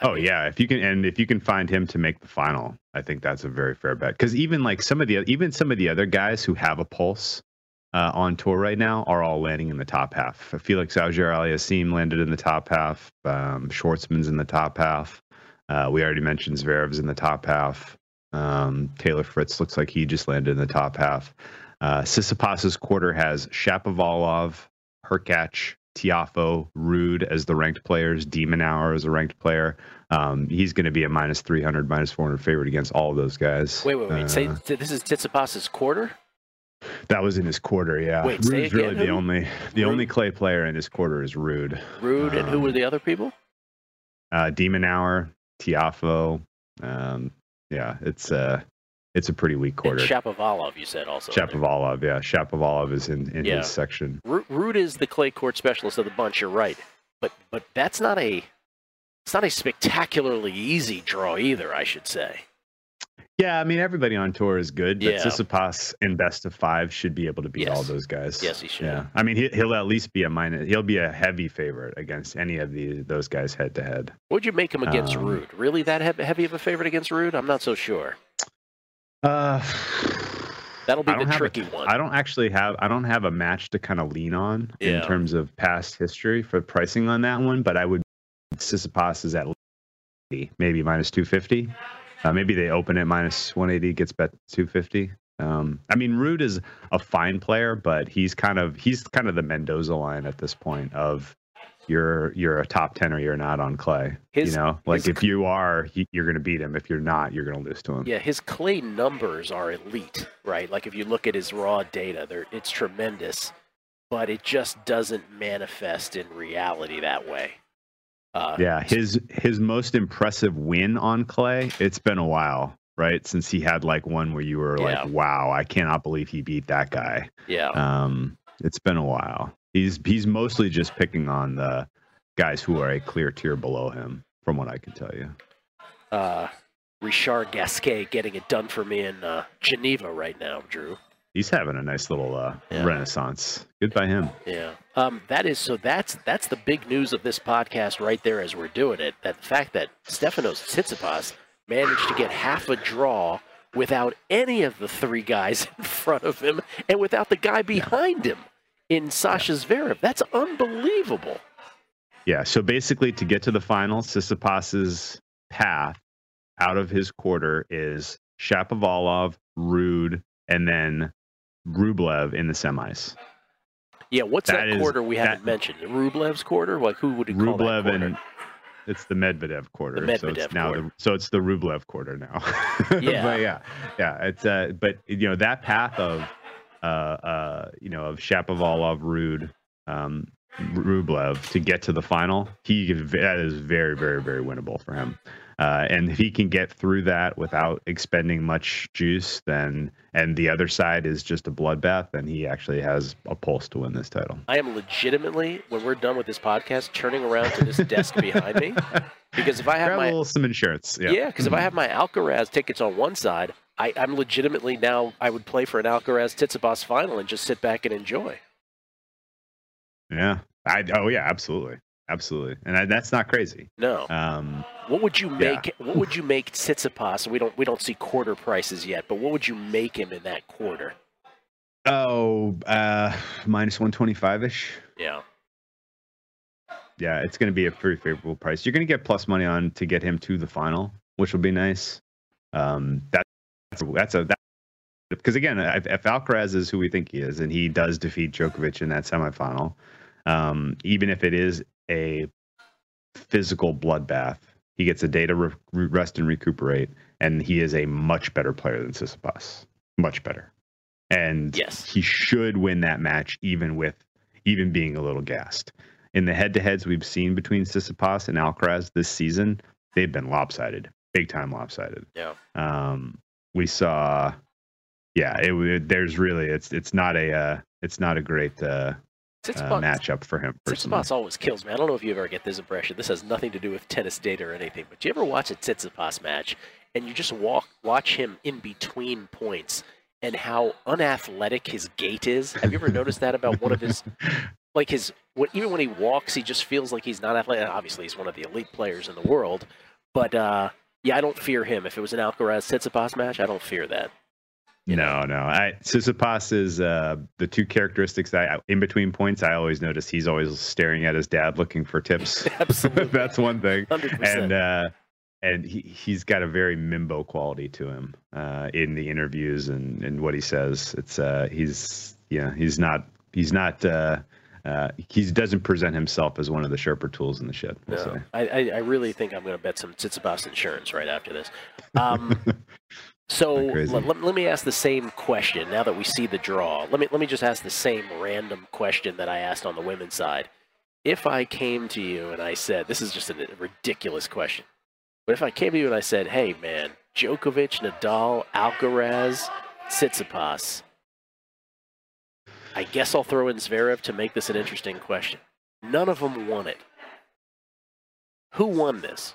Oh yeah, if you can, and if you can find him to make the final, I think that's a very fair bet. Because even like some of the even some of the other guys who have a pulse uh, on tour right now are all landing in the top half. Felix Auger-Aliassime landed in the top half. Um, Schwartzman's in the top half. Uh, we already mentioned Zverev's in the top half. Um, Taylor Fritz looks like he just landed in the top half. Uh, Tsitsipas's quarter has Shapovalov, Hurkacz, Tiafoe, Ruud as the ranked players, Demonauer as a ranked player. Um, he's going to be a minus three hundred, minus four hundred favorite against all of those guys. Wait, wait, wait. Uh, say, this is Tsitsipas's quarter? That was in his quarter, yeah. Wait, Ruud's again, really who? the only the Ruud? only clay player in his quarter is Ruud. Ruud, um, and who were the other people? Uh, Demonauer, Tiafoe. Um, yeah, it's, uh, it's a pretty weak quarter. And Shapovalov, you said also. Shapovalov, yeah. Shapovalov is in, in yeah. his section. Ruud is the clay court specialist of the bunch, you're right. But but that's not a it's not a spectacularly easy draw either, I should say. Yeah, I mean, everybody on tour is good, but yeah. Tsitsipas in best of five should be able to beat yes. all those guys. Yes, he should. Yeah. I mean, he, he'll at least be a minus. He'll be a heavy favorite against any of the those guys head to head. Would you make him against um, Ruud? Really that heavy of a favorite against Ruud? I'm not so sure. Uh, That'll be the tricky a, one. I don't actually have I don't have a match to kind of lean on yeah. in terms of past history for pricing on that one, but I would. Tsitsipas is at maybe minus two fifty. Uh, maybe they open at minus one eighty, gets bet two fifty. Um, I mean, Ruud is a fine player, but he's kind of he's kind of the Mendoza line at this point of you're you're a top ten or you're not on clay. His, you know, like if you are, he, you're going to beat him. If you're not, you're going to lose to him. Yeah, his clay numbers are elite, right? Like if you look at his raw data, they're, it's tremendous, but it just doesn't manifest in reality that way. Uh, yeah, his his most impressive win on clay, it's been a while, right? Since he had like one where you were yeah. like, wow, I cannot believe he beat that guy. Yeah. Um, it's been a while. He's he's mostly just picking on the guys who are a clear tier below him, from what I can tell you. Uh, Richard Gasquet getting it done for me in uh, Geneva right now, Drew. He's having a nice little uh, yeah. renaissance. Good by him. Yeah, um, that is so. That's that's the big news of this podcast right there as we're doing it. That the fact that Stefanos Tsitsipas managed to get half a draw without any of the three guys in front of him and without the guy behind him. In Sasha Zverev. That's unbelievable. Yeah, so basically to get to the final, Tsitsipas's path out of his quarter is Shapovalov, Ruud, and then Rublev in the semis. Yeah, what's that, that is, quarter we that, haven't mentioned? Rublev's quarter? Like, who would you call Rublev that quarter? And it's the Medvedev quarter. The Medvedev so it's now quarter. The, so it's the Rublev quarter now. Yeah. But yeah, yeah. It's, uh, but, you know, that path of... Uh, uh, you know, of Shapovalov, Ruud, um, Rublev to get to the final, he that is very, very, very winnable for him. Uh, and if he can get through that without expending much juice, then and the other side is just a bloodbath, then he actually has a pulse to win this title. I am legitimately, when we're done with this podcast, turning around to this desk behind me because if I have Grab my a little, some insurance, yeah, yeah, because mm-hmm. if I have my Alcaraz tickets on one side. I, I'm legitimately now, I would play for an Alcaraz-Tsitsipas final and just sit back and enjoy. Yeah, I oh yeah, absolutely, absolutely, and I, that's not crazy. No. Um, what would you make? Yeah. What would you make Tsitsipas? We don't we don't see quarter prices yet, but what would you make him in that quarter? Oh, uh, minus one twenty five ish. Yeah. Yeah, it's going to be a pretty favorable price. You're going to get plus money on to get him to the final, which will be nice. Um, that, that's that's a that because again, if, if Alcaraz is who we think he is, and he does defeat Djokovic in that semifinal, um, even if it is a physical bloodbath, he gets a day to re- rest and recuperate, and he is a much better player than Tsitsipas, much better. And yes, he should win that match, even with even being a little gassed. In the head-to-heads we've seen between Tsitsipas and Alcaraz this season, they've been lopsided, big-time lopsided. Yeah. Um, we saw, yeah. It, it there's really it's it's not a uh, it's not a great uh, uh, matchup for him. Tsitsipas always kills me. I don't know if you ever get this impression. This has nothing to do with tennis data or anything, but you ever watch a Tsitsipas match and you just walk watch him in between points and how unathletic his gait is? Have you ever noticed that about one of his? Like his, what, even when he walks, he just feels like he's not athletic. Obviously, he's one of the elite players in the world. But, uh, yeah, I don't fear him. If it was an Alcaraz-Tsitsipas match, I don't fear that. You no, know? no. I, Tsitsipas is uh, the two characteristics that, I, in between points, I always notice he's always staring at his dad looking for tips. Absolutely. That's one thing. one hundred percent. And, uh, and he, he's got a very Mimbo quality to him uh, in the interviews and, and what he says. It's uh, he's, yeah, he's not, he's not, uh, Uh, he doesn't present himself as one of the sharper tools in the shed. We'll no, say. I, I really think I'm going to bet some Tsitsipas insurance right after this. Um, so let, let, let me ask the same question now that we see the draw. Let me let me just ask the same random question that I asked on the women's side. If I came to you and I said, this is just a ridiculous question, but if I came to you and I said, hey man, Djokovic, Nadal, Alcaraz, Tsitsipas, I guess I'll throw in Zverev to make this an interesting question. None of them won it. Who won this?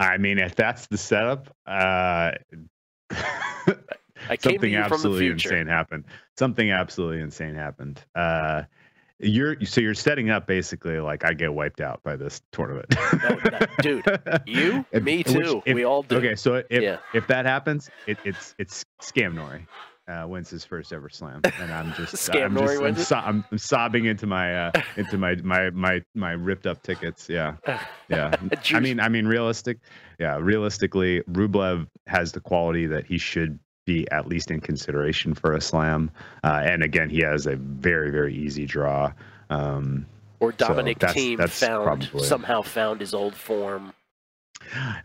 I mean, if that's the setup, uh, something absolutely insane happened. Something absolutely insane happened. Uh, you're so you're setting up basically like I get wiped out by this tournament, no, that, dude. You, if, me too. Which, if, we all do. Okay, so if yeah. if that happens, it, it's it's Scam Nori uh, wins his first ever slam, and I'm just Scam I'm, Nori just, wins I'm, so, I'm, I'm sobbing into my uh, into my, my my my ripped up tickets. Yeah. Yeah, I mean, I mean, realistic. Yeah, realistically, Rublev has the quality that he should be at least in consideration for a slam. Uh, and again, he has a very, very easy draw. Um, or Dominic so Thiem found somehow found his old form.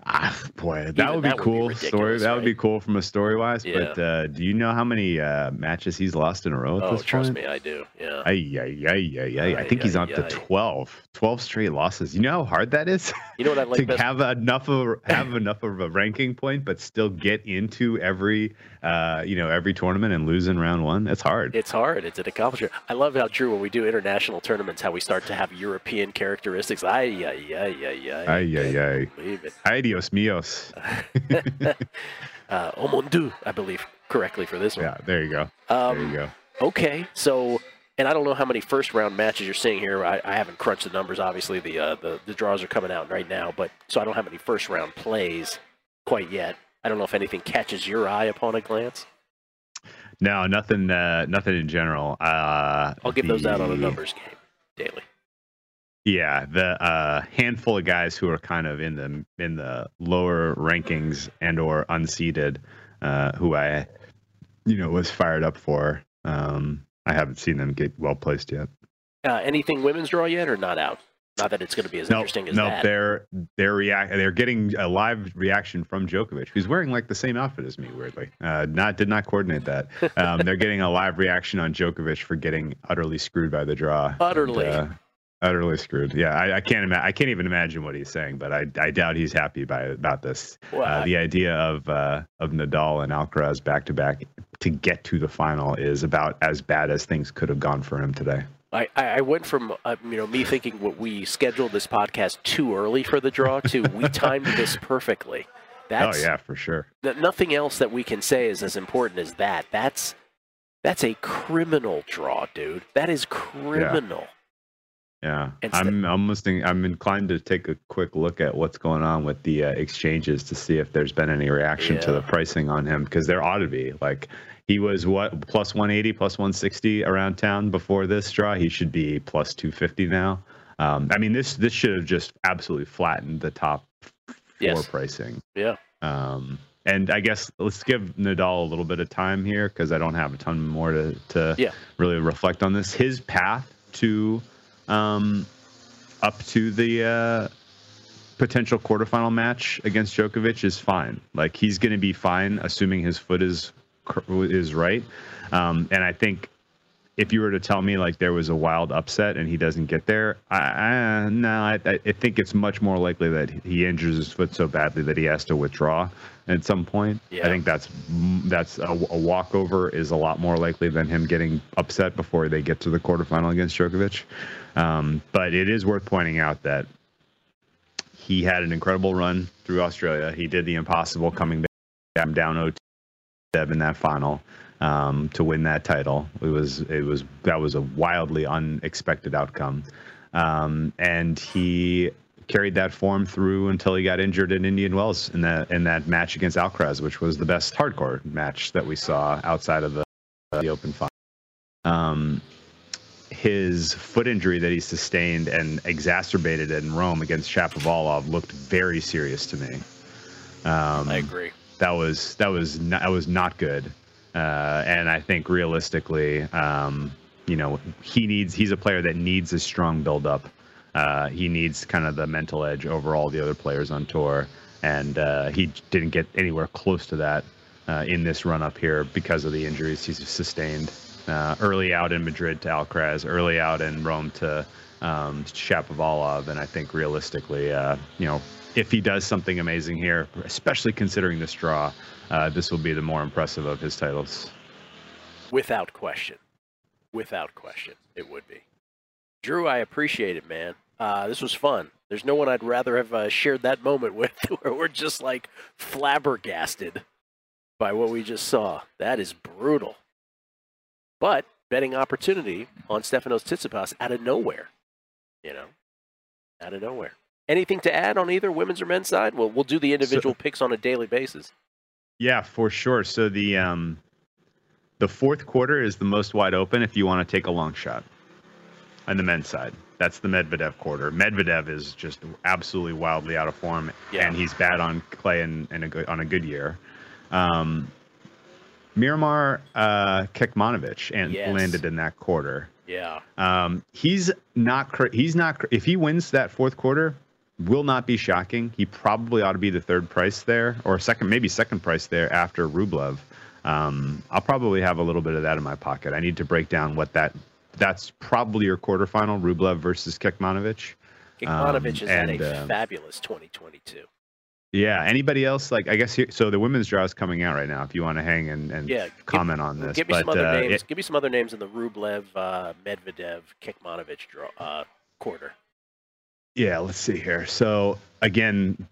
Ah, boy, that Even would be that cool would be story. That right? would be cool from a story wise. Yeah. But uh, do you know how many uh, matches he's lost in a row at oh, this point? Trust me, I do. Yeah. Ay, ay, ay, ay, ay. I think ay, he's up ay, to ay. twelve, twelve straight losses. You know how hard that is. You know what I like to best? have enough of have enough of a ranking point, but still get into every uh, you know every tournament and lose in round one. That's hard. It's hard. It's an accomplishment. I love how, Drew, when we do international tournaments, how we start to have European characteristics. Ay, ay, ay, ay, ay. Ay, ay, ay. Adios, mios. uh, Omondu, I believe, correctly for this one. Yeah, there you go. Um, there you go. Okay, so, and I don't know how many first-round matches you're seeing here. I, I haven't crunched the numbers, obviously. The, uh, the the draws are coming out right now, but so I don't have any first-round plays quite yet. I don't know if anything catches your eye upon a glance. No, nothing, uh, nothing in general. Uh, I'll give the... those out on a numbers game daily. Yeah, the uh, handful of guys who are kind of in the in the lower rankings and or unseeded, uh, who I, you know, was fired up for. Um, I haven't seen them get well placed yet. Uh, anything women's draw yet, or not out? Not that it's going to be as nope, interesting as nope, that. No, they're they're react they're getting a live reaction from Djokovic, who's wearing like the same outfit as me. Weirdly, uh, not did not coordinate that. Um, they're getting a live reaction on Djokovic for getting utterly screwed by the draw. Utterly. And, uh, Utterly screwed. Yeah, I, I can't imagine. I can't even imagine what he's saying, but I, I doubt he's happy by about this. Well, uh, the idea of uh, of Nadal and Alcaraz back to back to get to the final is about as bad as things could have gone for him today. I, I went from uh, you know me thinking what we scheduled this podcast too early for the draw to we timed this perfectly. That's, oh yeah, for sure. Th nothing else that we can say is as important as that. That's that's a criminal draw, dude. That is criminal. Yeah. Yeah, I'm almost in, I'm inclined to take a quick look at what's going on with the uh, exchanges to see if there's been any reaction yeah. to the pricing on him, because there ought to be. Like, he was what, plus one eighty, plus one sixty around town before this draw. He should be plus two fifty now. Um, I mean, this this should have just absolutely flattened the top four yes. pricing. Yeah. Um, and I guess let's give Nadal a little bit of time here, because I don't have a ton more to to yeah. really reflect on this. His path to Um, up to the uh, potential quarterfinal match against Djokovic is fine. Like, he's going to be fine, assuming his foot is is right. Um, and I think if you were to tell me like there was a wild upset and he doesn't get there, I, I no, I, I think it's much more likely that he injures his foot so badly that he has to withdraw at some point. Yeah. I think that's that's a, a walkover is a lot more likely than him getting upset before they get to the quarterfinal against Djokovic. Um, but it is worth pointing out that he had an incredible run through Australia. He did the impossible, coming back down oh two in that final. Um, to win that title, it was it was that was a wildly unexpected outcome, um, and he carried that form through until he got injured in Indian Wells in that in that match against Alcaraz, which was the best hardcore match that we saw outside of the, the Open final. Um, his foot injury that he sustained and exacerbated in Rome against Shapovalov looked very serious to me. Um, I agree. That was that was not, that was not good. Uh, and I think realistically, um, you know, he needs, he's a player that needs a strong buildup. Uh, he needs kind of the mental edge over all the other players on tour. And uh, he didn't get anywhere close to that uh, in this run up here because of the injuries he's sustained uh, early out in Madrid to Alcaraz, early out in Rome to um, Shapovalov. And I think realistically, uh, you know, if he does something amazing here, especially considering this draw, uh, this will be the more impressive of his titles. Without question. Without question, it would be. Drew, I appreciate it, man. Uh, this was fun. There's no one I'd rather have uh, shared that moment with, where we're just, like, flabbergasted by what we just saw. That is brutal. But betting opportunity on Stefanos Tsitsipas out of nowhere. You know, out of nowhere. Anything to add on either women's or men's side? Well, we'll do the individual so, picks on a daily basis. Yeah, for sure. So the um, the fourth quarter is the most wide open if you want to take a long shot. On the men's side, that's the Medvedev quarter. Medvedev is just absolutely wildly out of form, yeah. and he's bad on clay and, and a good, on a good year. Um, Miramar uh, Kecmanović and yes. landed in that quarter. Yeah. Um, he's not. He's not. If he wins that fourth quarter, will not be shocking. He probably ought to be the third price there, or second, maybe second price there after Rublev. Um, I'll probably have a little bit of that in my pocket. I need to break down what that, that's probably your quarterfinal, Rublev versus Kecmanović. Kecmanović um, is at a uh, fabulous twenty twenty-two. Yeah, anybody else? Like, I guess, here, so the women's draw is coming out right now, if you want to hang and, and yeah, comment give, on this. Give me, but, some other uh, names. It, give me some other names in the Rublev, uh, Medvedev, Kecmanović draw, uh, quarter. Yeah, let's see here. So, again,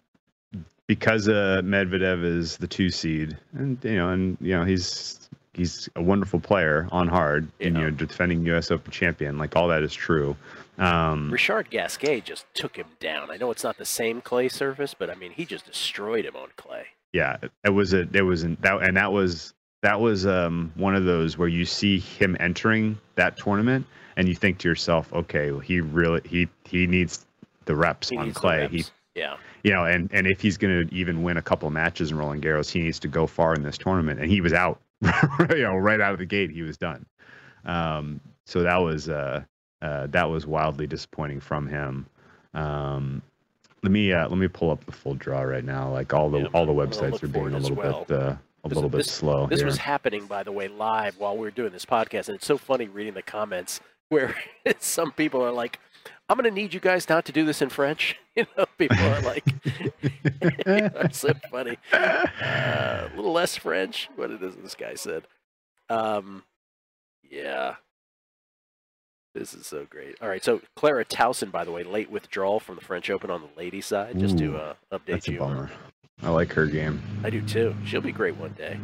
because uh, Medvedev is the two seed, and you know, and you know, he's he's a wonderful player on hard, you and know. you know, defending U S Open champion, like all that is true. Um, Richard Gasquet just took him down. I know it's not the same clay surface, but I mean, he just destroyed him on clay. Yeah, it was a, it was an, that, and that was that was um, one of those where you see him entering that tournament, and you think to yourself, okay, well, he really he he needs. The reps he on clay, reps. He, yeah, you know, and and if he's going to even win a couple of matches in Roland Garros, he needs to go far in this tournament. And he was out, you know, right out of the gate, he was done. Um, so that was uh, uh, that was wildly disappointing from him. Um, let me uh, let me pull up the full draw right now. Like all the yeah, all the websites are being a little well. bit uh, a this, little bit this, slow. This here. was happening, by the way, live while we were doing this podcast, and it's so funny reading the comments where some people are like, I'm going to need you guys not to do this in French. You know, people are like, that's so funny. Uh, a little less French. What it is this guy said. Um, yeah. This is so great. All right. So Clara Towson, by the way, late withdrawal from the French Open on the ladies' side, just Ooh, to uh, update that's you. That's a bummer. I like her game. I do too. She'll be great one day.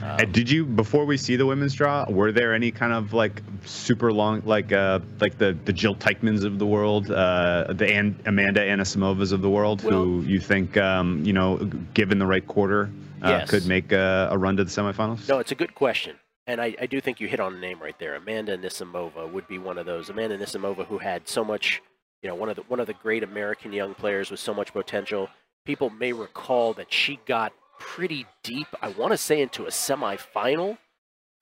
Um, did you, before we see the women's draw, were there any kind of like super long, like uh, like the, the Jill Teichmans of the world, uh, the An Amanda Anisimovas of the world, well, who you think, um, you know, given the right quarter, uh, yes. could make a, a run to the semifinals? No, it's a good question. And I, I do think you hit on a name right there. Amanda Anisimova would be one of those. Amanda Anisimova, who had so much, you know, one of the, one of the great American young players with so much potential. People may recall that she got pretty deep, I want to say, into a semifinal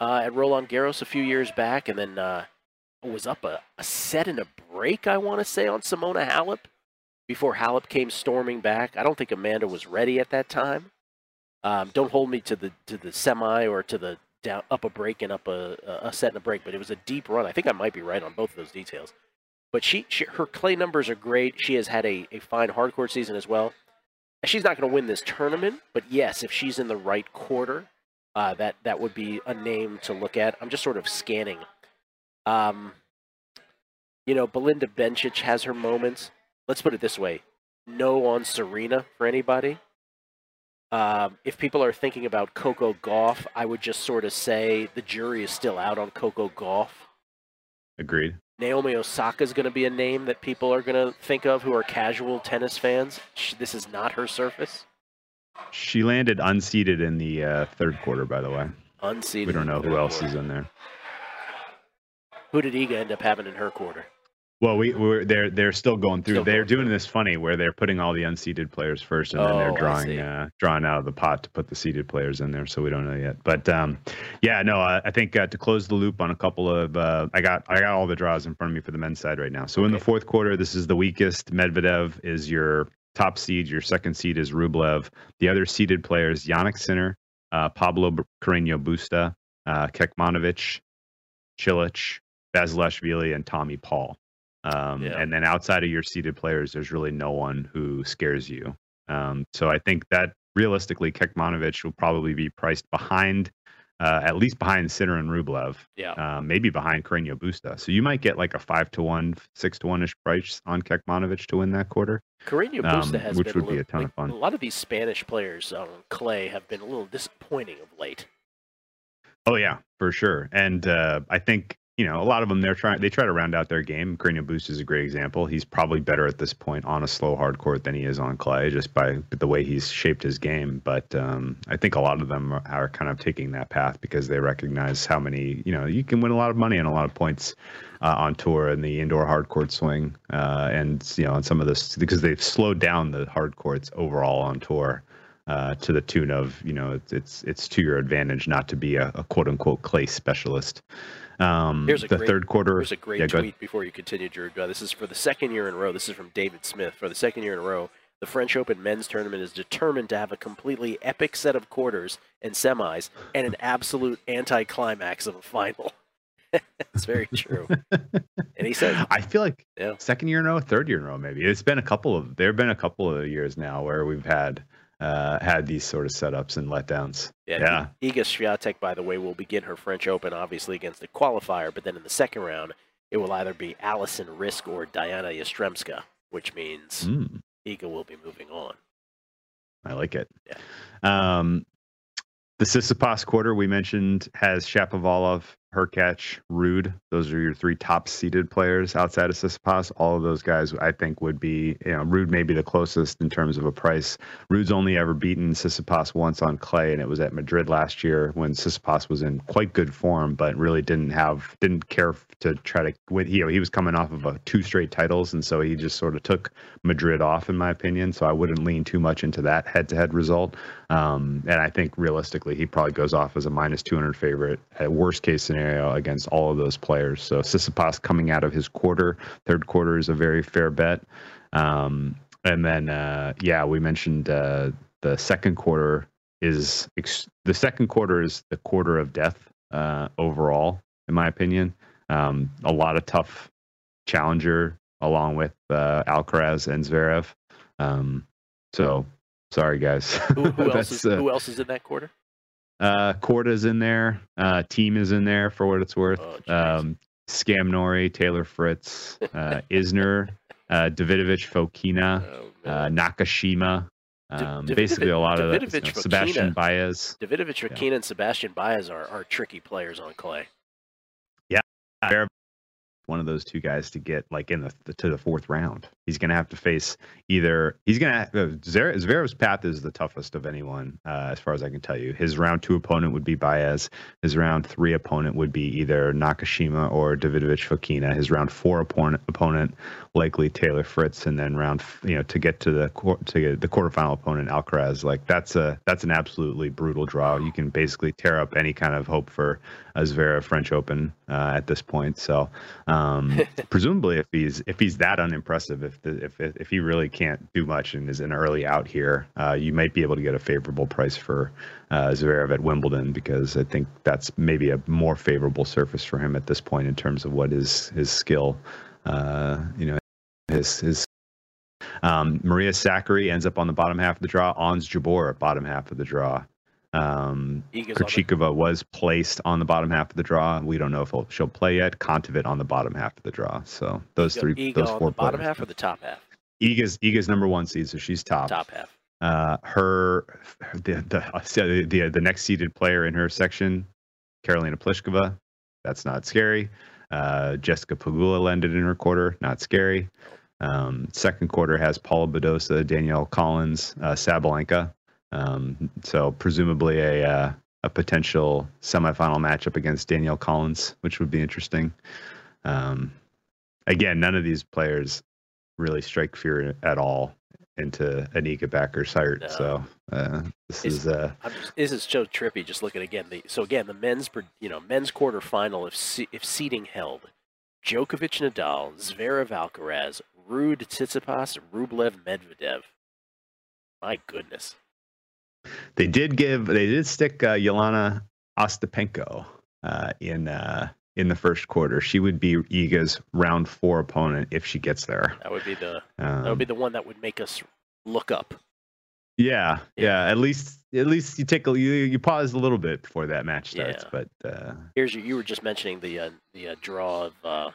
uh, at Roland Garros a few years back, and then uh, was up a, a set and a break, I want to say, on Simona Halep before Halep came storming back. I don't think Amanda was ready at that time. Um, don't hold me to the to the semi or to the down, up a break and up a, a set and a break, but it was a deep run. I think I might be right on both of those details. But she, she her clay numbers are great. She has had a, a fine hardcourt season as well. She's not going to win this tournament, but yes, if she's in the right quarter, uh, that, that would be a name to look at. I'm just sort of scanning. Um, you know, Belinda Bencic has her moments. Let's put it this way. No on Serena for anybody. Um, if people are thinking about Coco Gauff, I would just sort of say the jury is still out on Coco Gauff. Agreed. Naomi Osaka is going to be a name that people are going to think of who are casual tennis fans. She, this is not her surface. She landed unseeded in the uh, third quarter, by the way. Unseeded. We don't know who else quarter. is in there. Who did Iga end up having in her quarter? Well, we we're, they're they're still going through. Still they're going doing through. this funny where they're putting all the unseeded players first, and oh, then they're drawing uh, drawing out of the pot to put the seeded players in there. So we don't know yet. But um, yeah, no, I, I think uh, to close the loop on a couple of uh, I got I got all the draws in front of me for the men's side right now. So okay. in the fourth quarter, this is the weakest. Medvedev is your top seed. Your second seed is Rublev. The other seeded players: Yannick Sinner, uh, Pablo Carreño Busta, uh, Kecmanović, Cilic, Vasilashvili, and Tommy Paul. Um, yeah. And then outside of your seeded players, there's really no one who scares you. Um, so I think that realistically, Kecmanović will probably be priced behind, uh, at least behind Sinner and Rublev. Yeah. Uh, maybe behind Carreño Busta. So you might get like a five to one, six to one ish price on Kecmanović to win that quarter. Carreño Busta um, has which been would a little, be a ton like, of fun. A lot of these Spanish players on clay have been a little disappointing of late. Oh yeah, for sure. And uh, I think. You know, a lot of them, they're trying, they try to round out their game. Carreño Busta is a great example. He's probably better at this point on a slow hard court than he is on clay, just by the way he's shaped his game. But um, I think a lot of them are, are kind of taking that path because they recognize how many, you know, you can win a lot of money and a lot of points uh, on tour in the indoor hard court swing. Uh, and, you know, on some of this, because they've slowed down the hard courts overall on tour. uh, to the tune of, you know, it's it's, it's to your advantage not to be a, a quote unquote clay specialist. Um, here's a the great, third quarter. Here's a great yeah, tweet before you continue, Drew. Uh, this is for the second year in a row. This is from David Smith. For the second year in a row, the French Open men's tournament is determined to have a completely epic set of quarters and semis and an absolute anticlimax of a final. That's very true. And he said, I feel like yeah. second year in a row, third year in a row, maybe. It's been a couple of, there have been a couple of years now where we've had, uh, had these sort of setups and letdowns. Yeah. yeah. I Iga Świątek, by the way, will begin her French Open, obviously, against the qualifier. But then in the second round, it will either be Alison Risk or Diana Yastremska, which means mm. Iga will be moving on. I like it. Yeah. Um, the Tsitsipas quarter we mentioned has Shapovalov, Hurkacz, Ruud. Those are your three top-seeded players outside of Tsitsipas. All of those guys, I think, would be, you know, Ruud may be the closest in terms of a price. Ruud's only ever beaten Tsitsipas once on clay, and it was at Madrid last year when Tsitsipas was in quite good form, but really didn't have, didn't care to try to, with, you know, he was coming off of a two straight titles, and so he just sort of took Madrid off, in my opinion. So I wouldn't lean too much into that head-to-head result. Um, and I think realistically, he probably goes off as a minus two hundred favorite at worst-case scenario against all of those players. So Tsitsipas coming out of his quarter, third quarter, is a very fair bet. Um, and then, uh, yeah, we mentioned uh, the second quarter is ex- the second quarter is the quarter of death uh, overall, in my opinion. Um, a lot of tough challenger along with uh, Alcaraz and Zverev. Um, so sorry, guys. Who, who, else is, uh, who else is in that quarter? Uh, Korda's in there. Uh, team is in there for what it's worth. Oh, um, Scam Nori, Taylor Fritz, uh, Isner, uh, Davidovich, Fokina, oh, uh, Nakashima. Um, D- basically, a lot Davidovich, of the, you know, Sebastian Baez. Davidovich, Fokina, yeah. and Sebastian Baez are, are tricky players on clay. Yeah, one of those two guys to get like in the, the to the fourth round. He's going to have to face either he's going to Zverev's path is the toughest of anyone, uh, as far as I can tell you. His round two opponent would be Baez. His round three opponent would be either Nakashima or Davidovich Fokina. His round four opponent opponent likely Taylor Fritz, and then round you know to get to the to get the quarterfinal opponent Alcaraz. Like that's a that's an absolutely brutal draw. You can basically tear up any kind of hope for a Zverev French Open uh, at this point. So. Um, Um, presumably, if he's if he's that unimpressive, if the, if if he really can't do much and is an early out here, uh, you might be able to get a favorable price for uh, Zverev at Wimbledon, because I think that's maybe a more favorable surface for him at this point in terms of what is his skill. Uh, you know, his his um, Maria Sakkari ends up on the bottom half of the draw. Ons Jabeur, bottom half of the draw. Um, Krejcikova was placed on the bottom half of the draw. We don't know if she'll play yet. Kontovit on the bottom half of the draw. So those Iga, three, Iga those four. The bottom half or the top half? Iga's Iga's number one seed, so she's top. Top half. Uh, her the the the, the next seeded player in her section, Karolina Pliskova. That's not scary. Uh, Jessica Pegula ended in her quarter. Not scary. Um, second quarter has Paula Badosa, Danielle Collins, uh, Sabalenka. Um, so presumably a uh, a potential semifinal matchup against Danielle Collins, which would be interesting. Um, again, none of these players really strike fear at all into an Iga backer sight. No. So uh, this it's, is uh, I'm just, this is so trippy. Just looking again. The, so again, the men's you know men's quarterfinal, if if seeding held, Djokovic, Nadal, Zverev, Alcaraz, Ruud, Tsitsipas, Rublev, Medvedev. My goodness. They did give. They did stick uh, Jelena Ostapenko uh, in uh, in the first quarter. She would be Iga's round four opponent if she gets there. That would be the. Um, that would be the one that would make us look up. Yeah, yeah. yeah at least, at least you take a, you, you pause a little bit before that match starts. Yeah. But uh, here's your, you were just mentioning the uh, the uh, draw of uh,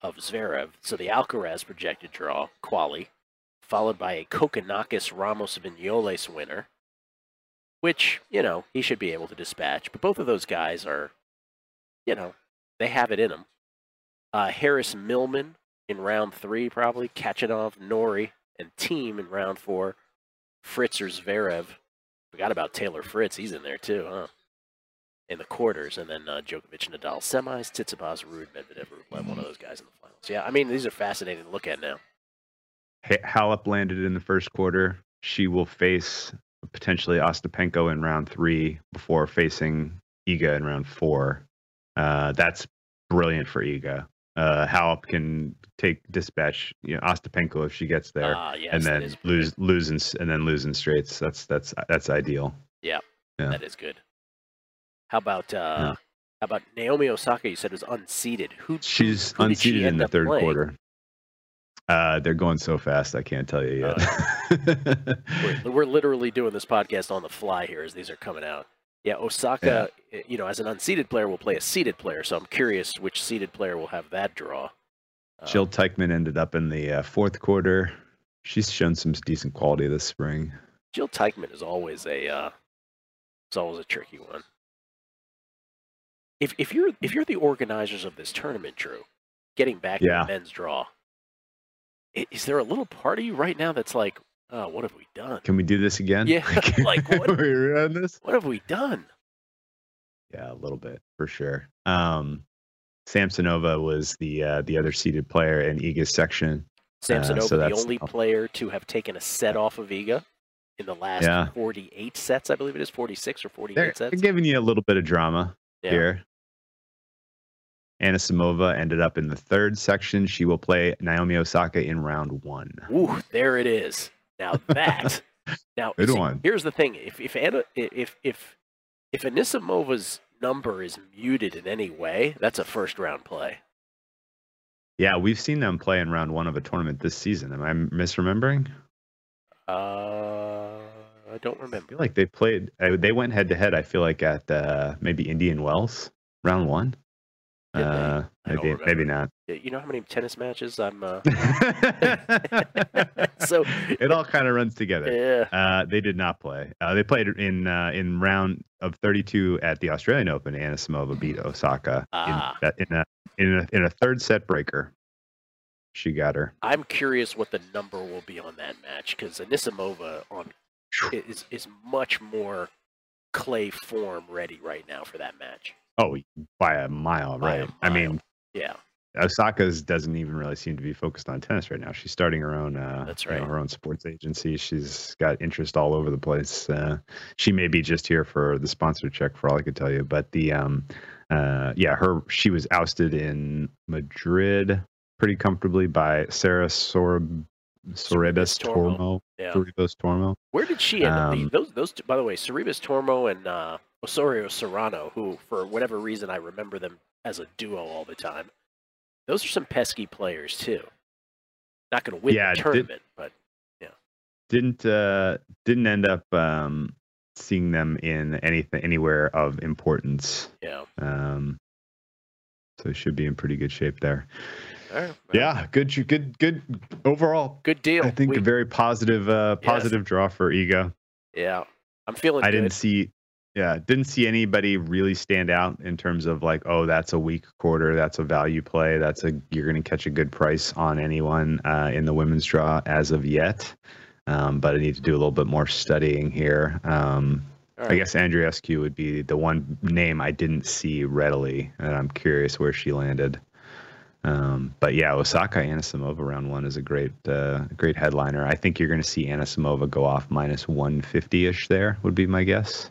of Zverev. So the Alcaraz projected draw, quali, followed by a Kokonakis Ramos Vignoles winner. Which, you know, he should be able to dispatch. But both of those guys are, you know, they have it in them. Uh, Harris Millman in round three, probably. Kachanov, Nori, and Team in round four. Fritz or Zverev. Forgot about Taylor Fritz. He's in there, too, huh? In the quarters. And then uh, Djokovic, Nadal, semis. Tsitsipas, Ruud, Medvedev, Rublev. One of those guys in the finals. Yeah, I mean, these are fascinating to look at now. Halep landed in the first quarter. She will face... potentially Ostapenko in round three before facing Iga in round four. Uh, that's brilliant for Iga. Uh, Halep can take dispatch, you know, Ostapenko if she gets there, uh, yes, and then lose, lose, in, and then lose in straights. That's that's that's ideal. Yeah, yeah. That is good. How about uh, yeah. how about Naomi Osaka? You said was unseeded. Who she's who unseeded she in the third playing? quarter. Uh, they're going so fast, I can't tell you yet. Uh, we're, we're literally doing this podcast on the fly here as these are coming out. Yeah, Osaka, yeah. you know, as an unseeded player, will play a seeded player, so I'm curious which seeded player will have that draw. Um, Jill Teichman ended up in the uh, fourth quarter. She's shown some decent quality this spring. Jill Teichman is always a, uh, is always a tricky one. If if you're if you're the organizers of this tournament, Drew, getting back yeah. to the men's draw, is there a little part of you right now that's like, oh, what have we done? Can we do this again? Yeah, like what, we're on this? What have we done? Yeah, a little bit for sure. Um, Samsonova was the uh, the other seeded player in Iga's section. Samsonova, uh, so the only player to have taken a set off of Iga in the last yeah. forty-eight sets, I believe it is forty-six or forty-eight they're, sets. They're giving you a little bit of drama yeah. here. Anisimova ended up in the third section. She will play Naomi Osaka in round one. Ooh, there it is. Now that, now see, here's the thing: if if Anna, if if if Anisimova's number is muted in any way, that's a first round play. Yeah, we've seen them play in round one of a tournament this season. Am I misremembering? Uh, I don't remember. I feel like they played. They went head to head. I feel like at uh, maybe Indian Wells, round one. Uh, maybe, maybe not. You know how many tennis matches I'm. Uh... so it all kind of runs together. Yeah. Uh, they did not play. Uh, they played in uh, in round of thirty-two at the Australian Open. Anisimova beat Osaka ah. in, in a in a in a third set breaker. She got her. I'm curious what the number will be on that match because Anisimova on is is much more clay form ready right now for that match. Oh, by a mile, right? By a mile. I mean, yeah. Osaka's doesn't even really seem to be focused on tennis right now. She's starting her own, uh, That's right. you know, her own sports agency. She's got interest all over the place. Uh, she may be just here for the sponsor check, for all I could tell you. But the, um, uh, yeah, her she was ousted in Madrid pretty comfortably by Sarah Sorab. Cerebus Tormo, yeah. Cerebus Tormo. Where did she end up? Um, those, those. Two, by the way, Cerebus Tormo and uh, Osorio Serrano, who for whatever reason I remember them as a duo all the time. Those are some pesky players too. Not going to win yeah, the tournament, did, but yeah. Didn't uh, didn't end up um, seeing them in anything anywhere of importance. Yeah. Um, so should be in pretty good shape there. Right, yeah, good, good, good overall. Good deal. I think we, a very positive, uh, positive yes. draw for Iga. Yeah, I'm feeling. I good. didn't see, yeah, didn't see anybody really stand out in terms of like, oh, that's a weak quarter, that's a value play, that's a you're going to catch a good price on anyone uh, in the women's draw as of yet. Um, but I need to do a little bit more studying here. Um, right. I guess Andreescu would be the one name I didn't see readily, and I'm curious where she landed. Um, but yeah, Osaka Anisimova round one is a great, uh, great headliner. I think you're going to see Anisimova go off minus one fifty ish. There would be my guess.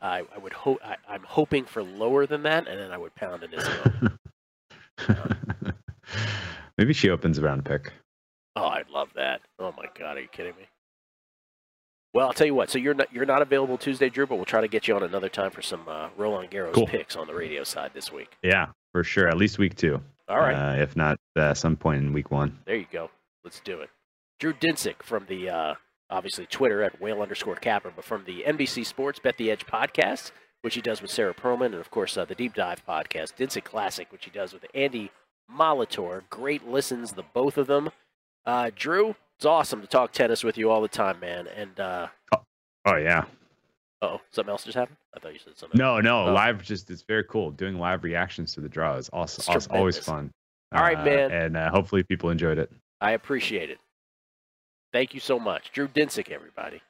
I, I would hope. I'm hoping for lower than that, and then I would pound Anisimova. um, Maybe she opens a round pick. Oh, I'd love that. Oh my God, are you kidding me? Well, I'll tell you what. So you're not you're not available Tuesday, Drew, but we'll try to get you on another time for some uh, Roland Garros cool. picks on the radio side this week. Yeah, for sure. At least week two. All right. Uh, if not, uh, some point in week one. There you go. Let's do it. Drew Dinsick from the, uh, obviously, Twitter at whale underscore capper, but from the N B C Sports Bet the Edge podcast, which he does with Sarah Perlman, and, of course, uh, the Deep Dive podcast, Dinsick Classic, which he does with Andy Molitor. Great listens, the both of them. Uh, Drew, it's awesome to talk tennis with you all the time, man. And uh, oh, oh, yeah. Uh-oh, something else just happened? I thought you said something else. No, no, oh. live just, it's very cool. Doing live reactions to the draw is awesome, awesome, always fun. All right, uh, man. And uh, hopefully people enjoyed it. I appreciate it. Thank you so much. Drew Dinsick, everybody.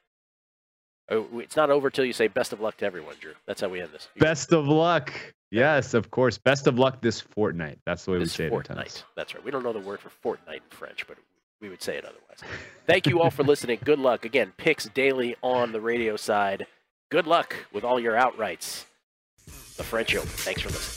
Oh, it's not over till you say best of luck to everyone, Drew. That's how we end this. You best of luck. Yes, of course. Best of luck this fortnight. That's the way this we say fortnight. it in tennis. That's right. We don't know the word for fortnight in French, but we would say it otherwise. Thank you all for listening. Good luck. Again, picks daily on the radio side. Good luck with all your outrights. The French Open. Thanks for listening.